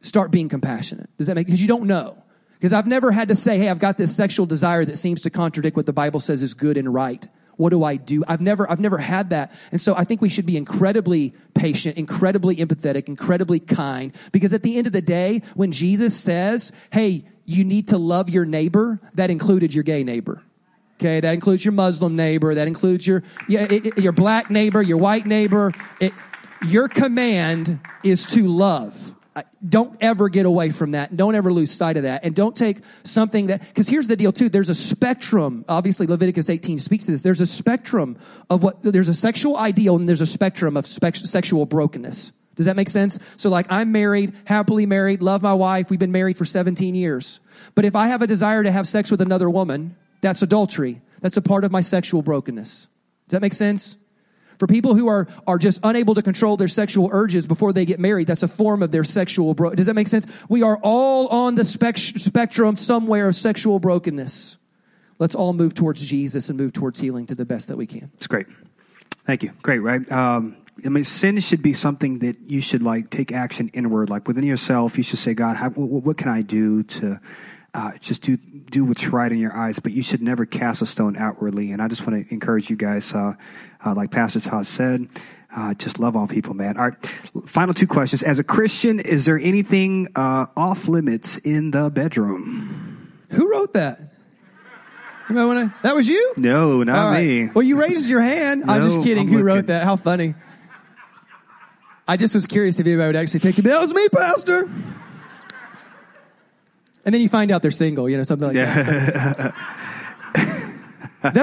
start being compassionate. Does that make? Because you don't know. Because I've never had to say, "Hey, I've got this sexual desire that seems to contradict what the Bible says is good and right. What do I do?" I've never had that. And so I think we should be incredibly patient, incredibly empathetic, incredibly kind. Because at the end of the day, when Jesus says, "Hey, you need to love your neighbor," that included your gay neighbor. Okay, that includes your Muslim neighbor. That includes your black neighbor, your white neighbor. Your command is to love. Don't ever get away from that. Don't ever lose sight of that. And don't take something that, because here's the deal too. There's a spectrum. Obviously, Leviticus 18 speaks to this. There's a spectrum of there's a sexual ideal, and there's a spectrum of sexual brokenness. Does that make sense? So like I'm married, happily married, love my wife. We've been married for 17 years. But if I have a desire to have sex with another woman, that's adultery. That's a part of my sexual brokenness. Does that make sense? For people who are just unable to control their sexual urges before they get married, that's a form of their sexual brokenness. Does that make sense? We are all on the spectrum somewhere of sexual brokenness. Let's all move towards Jesus and move towards healing to the best that we can. It's great. Thank you. Great, right? I mean, sin should be something that you should like take action inward. Like within yourself, you should say, God, what can I do to... Just do what's right in your eyes, but you should never cast a stone outwardly. And I just want to encourage you guys, like Pastor Todd said, just love on people, man. All right, final two questions. As a Christian, is there anything off limits in the bedroom? Who wrote that? That was you? No, not me. Well, you raised your hand. No, I'm just kidding. Who wrote that? How funny. I just was curious if anybody would actually take it. That was me, Pastor. And then you find out they're single, something like that.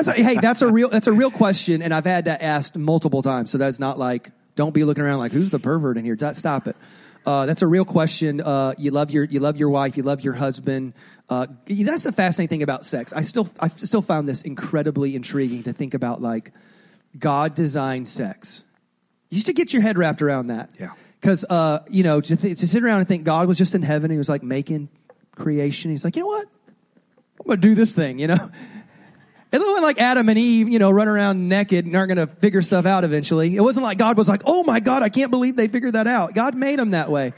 So. That's a real question, and I've had that asked multiple times. So that's not like, don't be looking around like, who's the pervert in here? Stop it. That's a real question. You love your wife, you love your husband. That's the fascinating thing about sex. I still found this incredibly intriguing to think about, like, God designed sex. You used to get your head wrapped around that. Yeah. Because, to sit around and think God was just in heaven. He was like making creation. He's like, you know what? I'm going to do this thing, It wasn't like Adam and Eve, run around naked and aren't going to figure stuff out eventually. It wasn't like God was like, oh my God, I can't believe they figured that out. God made them that way.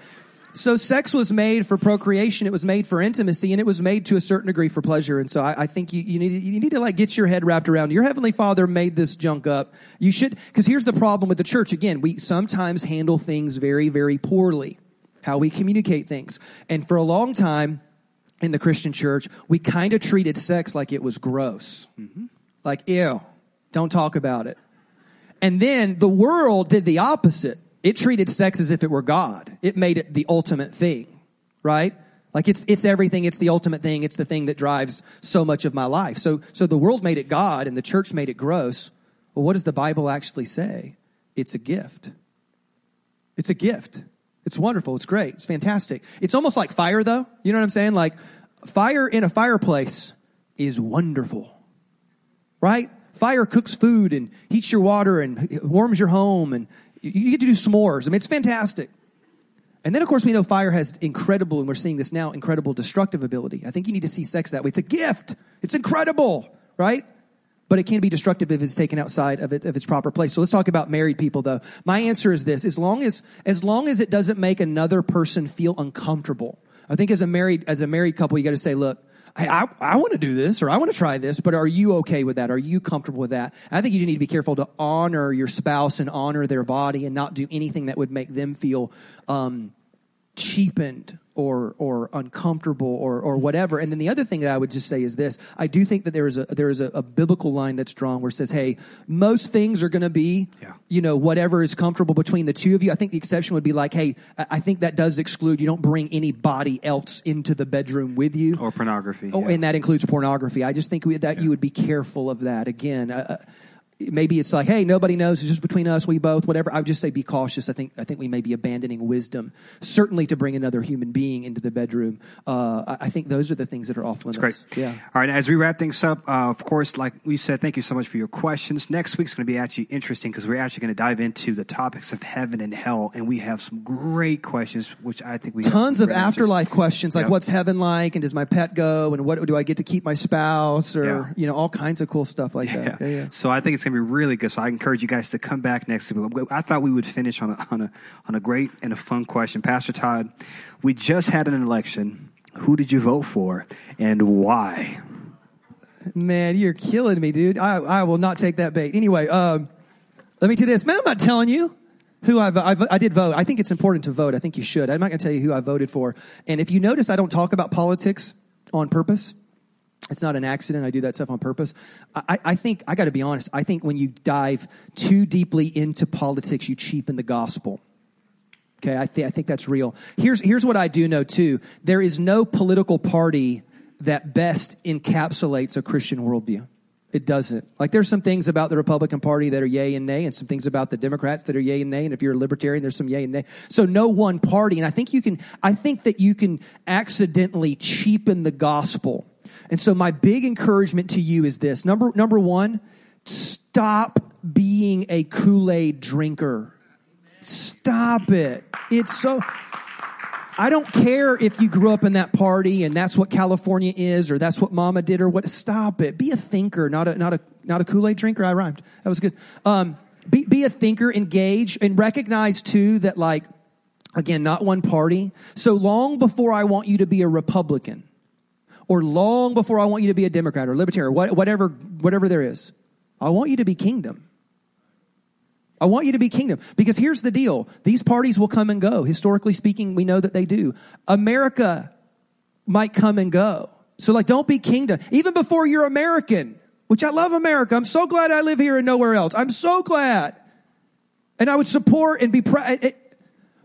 So sex was made for procreation. It was made for intimacy, and it was made to a certain degree for pleasure. And so I think you need to like get your head wrapped around. Your Heavenly Father made this junk up. You should, because here's the problem with the church. Again, we sometimes handle things very, very poorly, how we communicate things. And for a long time, in the Christian church, we kind of treated sex like it was gross. Mm-hmm. Like, ew, don't talk about it. And then the world did the opposite. It treated sex as if it were God. It made it the ultimate thing, right? Like it's everything. It's the ultimate thing. It's the thing that drives so much of my life. So the world made it God and the church made it gross. Well, what does the Bible actually say? It's a gift. It's a gift. It's wonderful. It's great. It's fantastic. It's almost like fire, though. You know what I'm saying? Like fire in a fireplace is wonderful, right? Fire cooks food and heats your water and warms your home, and you get to do s'mores. I mean, it's fantastic. And then, of course, we know fire has incredible, and we're seeing this now, incredible destructive ability. I think you need to see sex that way. It's a gift. It's incredible, right? But it can be destructive if it's taken outside of its proper place. So let's talk about married people, though. My answer is this: as long as it doesn't make another person feel uncomfortable, I think as a married couple, you got to say, look, hey, I want to do this, or I want to try this, but are you okay with that? Are you comfortable with that? I think you need to be careful to honor your spouse and honor their body, and not do anything that would make them feel cheapened or uncomfortable or whatever. And then the other thing that I would just say is this: I do think that there is a biblical line that's drawn where it says, hey, most things are going to be, whatever is comfortable between the two of you. I think the exception would be like, hey, I think that does exclude, you don't bring anybody else into the bedroom with you. Or pornography. Oh, yeah. And that includes pornography. I just think you would be careful of that. Again, maybe it's like, hey, nobody knows. It's just between us, we both, whatever. I would just say be cautious. I think we may be abandoning wisdom, certainly to bring another human being into the bedroom. I think those are the things that are off limits. That's great. Yeah. All right. As we wrap things up, of course, like we said, thank you so much for your questions. Next week's going to be actually interesting because we're actually going to dive into the topics of heaven and hell. And we have some great questions, which I think we have tons of afterlife questions, like what's heaven like? And does my pet go? And what do I get to keep my spouse? Or, all kinds of cool stuff like that. Yeah, yeah. So I think it's going to be really good. So I encourage you guys to come back next week. I thought we would finish on a great and a fun question. Pastor Todd, we just had an election. Who did you vote for and why? Man, you're killing me, dude. I will not take that bait. Anyway, let me do this. Man, I'm not telling you who I did vote. I think it's important to vote. I think you should. I'm not going to tell you who I voted for. And if you notice, I don't talk about politics on purpose. It's not an accident. I do that stuff on purpose. I think, I got to be honest, I think when you dive too deeply into politics, you cheapen the gospel. Okay, I think that's real. Here's what I do know, too. There is no political party that best encapsulates a Christian worldview. It doesn't. Like, there's some things about the Republican Party that are yay and nay, and some things about the Democrats that are yay and nay, and if you're a libertarian, there's some yay and nay. So no one party, and I think that you can accidentally cheapen the gospel. And so my big encouragement to you is this. Number one, stop being a Kool-Aid drinker. Stop it. It's so... I don't care if you grew up in that party and that's what California is or that's what mama did or what. Stop it. Be a thinker, not a Kool-Aid drinker. I rhymed. That was good. Be a thinker, engage, and recognize too that, like, again, not one party. So long before I want you to be a Republican or long before I want you to be a Democrat or libertarian, whatever there is. I want you to be kingdom. I want you to be kingdom. Because here's the deal. These parties will come and go. Historically speaking, we know that they do. America might come and go. So like, don't be kingdom. Even before you're American, which I love America. I'm so glad I live here and nowhere else. I'm so glad. And I would support and be proud.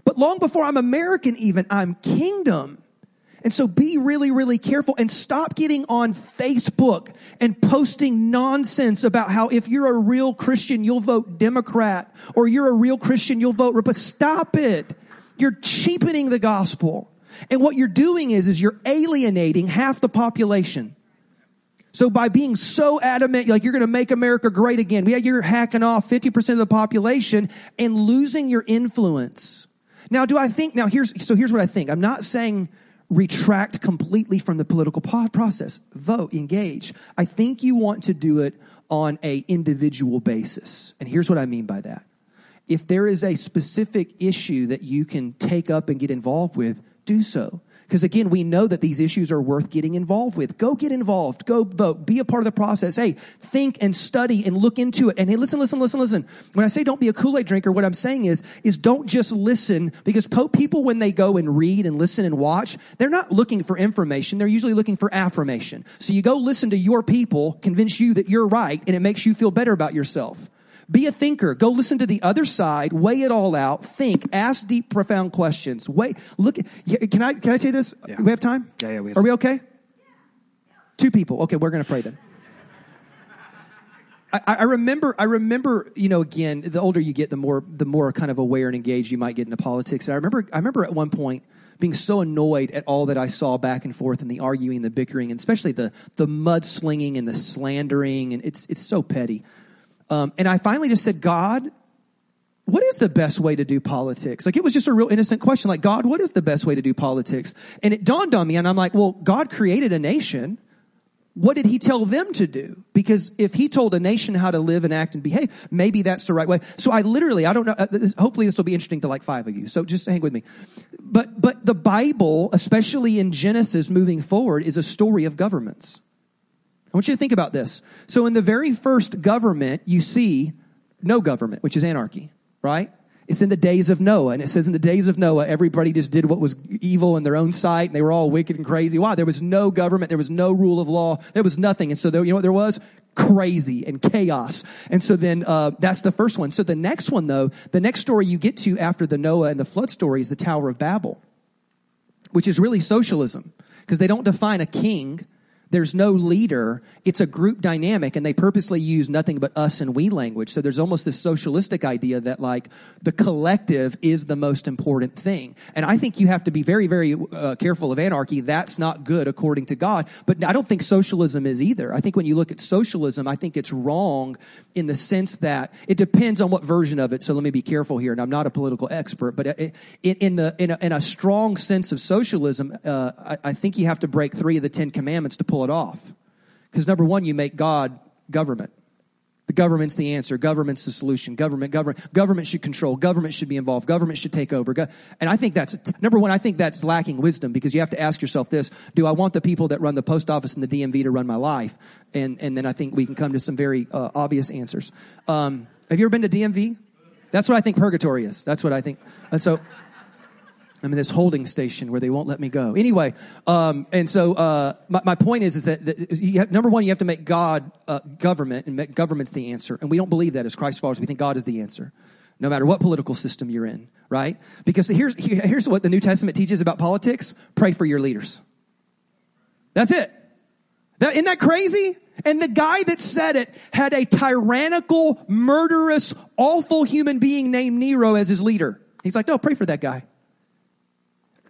But long before I'm American even, I'm kingdom. And so be really, really careful and stop getting on Facebook and posting nonsense about how if you're a real Christian, you'll vote Democrat, or you're a real Christian, you'll vote Republican. Stop it. You're cheapening the gospel. And what you're doing is you're alienating half the population. So by being so adamant, like you're going to make America great again, you're hacking off 50% of the population and losing your influence. Now, here's what I think. I'm not saying retract completely from the political process. Vote, engage. I think you want to do it on an individual basis. And here's what I mean by that. If there is a specific issue that you can take up and get involved with, do so. Because again, we know that these issues are worth getting involved with. Go get involved. Go vote. Be a part of the process. Hey, think and study and look into it. And hey, listen. When I say don't be a Kool-Aid drinker, what I'm saying is don't just listen, because people, when they go and read and listen and watch, they're not looking for information. They're usually looking for affirmation. So you go listen to your people, convince you that you're right, and it makes you feel better about yourself. Be a thinker. Go listen to the other side. Weigh it all out. Think. Ask deep, profound questions. Wait. Look. Can I tell you this? Yeah. We have time? Yeah, we have time. Are we okay? Yeah. Two people. Okay, we're going to pray then. I remember. You know, again, the older you get, the more kind of aware and engaged you might get into politics. And I remember at one point being so annoyed at all that I saw back and forth, and the arguing, and the bickering, and especially the mudslinging and the slandering, and it's so petty. And I finally just said, God, what is the best way to do politics? Like, it was just a real innocent question. Like, God, what is the best way to do politics? And it dawned on me, and I'm like, well, God created a nation. What did he tell them to do? Because if he told a nation how to live and act and behave, maybe that's the right way. So I don't know. Hopefully this will be interesting to like five of you. So just hang with me. But the Bible, especially in Genesis moving forward, is a story of governments. I want you to think about this. So in the very first government, you see no government, which is anarchy, right? It's in the days of Noah. And it says in the days of Noah, everybody just did what was evil in their own sight. And they were all wicked and crazy. Why? There was no government. There was no rule of law. There was nothing. And so there, you know what there was? Crazy and chaos. And so then that's the first one. So the next one, though, the next story you get to after the Noah and the flood story is the Tower of Babel, which is really socialism, because they don't define a king. There's no leader. It's a group dynamic, and they purposely use nothing but us and we language. So there's almost this socialistic idea that like the collective is the most important thing. And I think you have to be very, very careful of anarchy. That's not good according to God. But I don't think socialism is either. I think when you look at socialism, I think it's wrong in the sense that it depends on what version of it. So let me be careful here. And I'm not a political expert, but in a strong sense of socialism, I think you have to break 3 of the 10 commandments to pull it off. Because number one, you make God government. The government's the answer. Government's the solution. Government should control. Government should be involved. Government should take over. And I think that's number one. I think that's lacking wisdom, because you have to ask yourself this: do I want the people that run the post office and the DMV to run my life? And then I think we can come to some very obvious answers. Have you ever been to DMV? That's what I think purgatory is. That's what I think. And so I'm in this holding station where they won't let me go. Anyway, and so my point is that number one, you have to make God government, and make government's the answer. And we don't believe that as Christ followers. We think God is the answer, no matter what political system you're in, right? Because here's what the New Testament teaches about politics: pray for your leaders. That's it. Isn't that crazy? And the guy that said it had a tyrannical, murderous, awful human being named Nero as his leader. He's like, no, pray for that guy.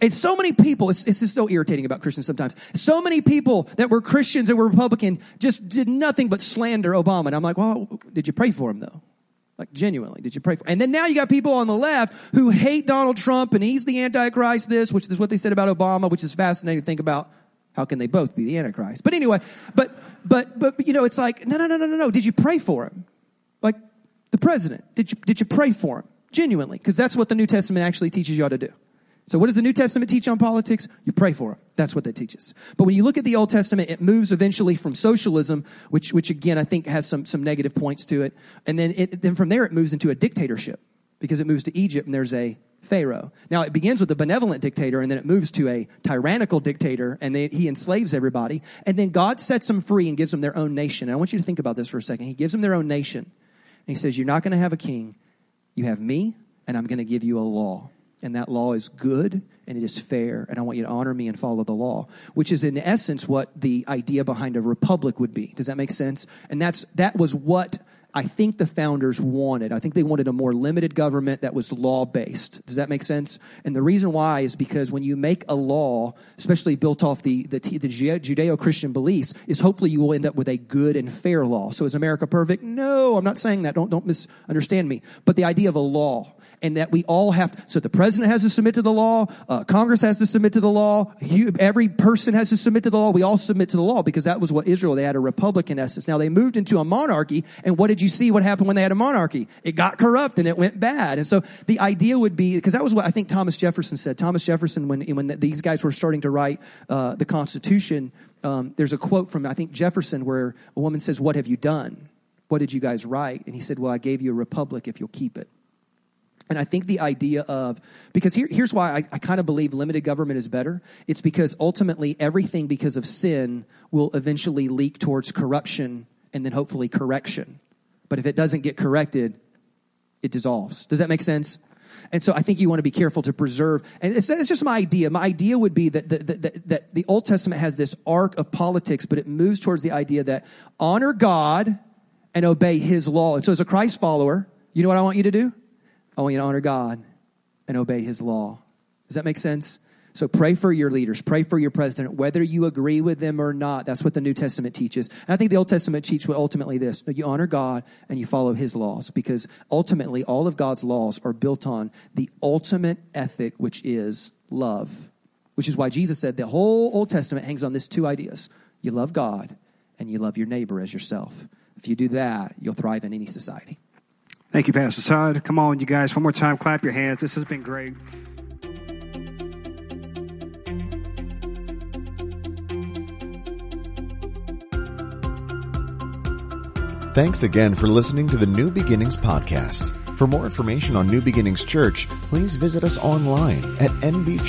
And so many people, it's just so irritating about Christians sometimes. So many people that were Christians and were Republican just did nothing but slander Obama. And I'm like, well, did you pray for him though? Like, genuinely, did you pray for him? And then now you got people on the left who hate Donald Trump and he's the Antichrist, which is what they said about Obama, which is fascinating to think about. How can they both be the Antichrist? But anyway, but you know, it's like, no. Did you pray for him? Like the president, did you pray for him? Genuinely, because that's what the New Testament actually teaches you how to do. So what does the New Testament teach on politics? You pray for them. That's what that teaches. But when you look at the Old Testament, it moves eventually from socialism, which again, I think has some negative points to it. And then from there, it moves into a dictatorship because it moves to Egypt and there's a Pharaoh. Now, it begins with a benevolent dictator and then it moves to a tyrannical dictator and he enslaves everybody. And then God sets them free and gives them their own nation. And I want you to think about this for a second. He gives them their own nation. And he says, you're not going to have a king. You have me, and I'm going to give you a law. And that law is good and it is fair. And I want you to honor me and follow the law, which is in essence what the idea behind a republic would be. Does that make sense? And that was what I think the founders wanted. I think they wanted a more limited government that was law-based. Does that make sense? And the reason why is because when you make a law, especially built off the Judeo-Christian beliefs, is hopefully you will end up with a good and fair law. So is America perfect? No, I'm not saying that. Don't misunderstand me. But the idea of a law and that we all have to, so the president has to submit to the law, Congress has to submit to the law, every person has to submit to the law, we all submit to the law because that was what Israel, they had a republic in essence. Now they moved into a monarchy and what did you see what happened when they had a monarchy? It got corrupt and it went bad. And so the idea would be, because that was what I think Thomas Jefferson said. Thomas Jefferson, when these guys were starting to write the Constitution, there's a quote from, I think, Jefferson where a woman says, what have you done? What did you guys write? And he said, well, I gave you a republic if you'll keep it. And I think the idea of, because here's why I kind of believe limited government is better. It's because ultimately everything because of sin will eventually leak towards corruption and then hopefully correction. But if it doesn't get corrected, it dissolves. Does that make sense? And so I think you want to be careful to preserve. And it's just my idea. My idea would be that the Old Testament has this arc of politics, but it moves towards the idea that honor God and obey his law. And so as a Christ follower, you know what I want you to do? I want you to honor God and obey his law. Does that make sense? So pray for your leaders. Pray for your president, whether you agree with them or not. That's what the New Testament teaches. And I think the Old Testament teaches ultimately this. You honor God and you follow his laws because ultimately all of God's laws are built on the ultimate ethic, which is love, which is why Jesus said the whole Old Testament hangs on these two ideas. You love God and you love your neighbor as yourself. If you do that, you'll thrive in any society. Thank you, Pastor Todd. Come on, you guys. One more time, clap your hands. This has been great. Thanks again for listening to the New Beginnings podcast. For more information on New Beginnings Church, please visit us online at nbchurch.tv.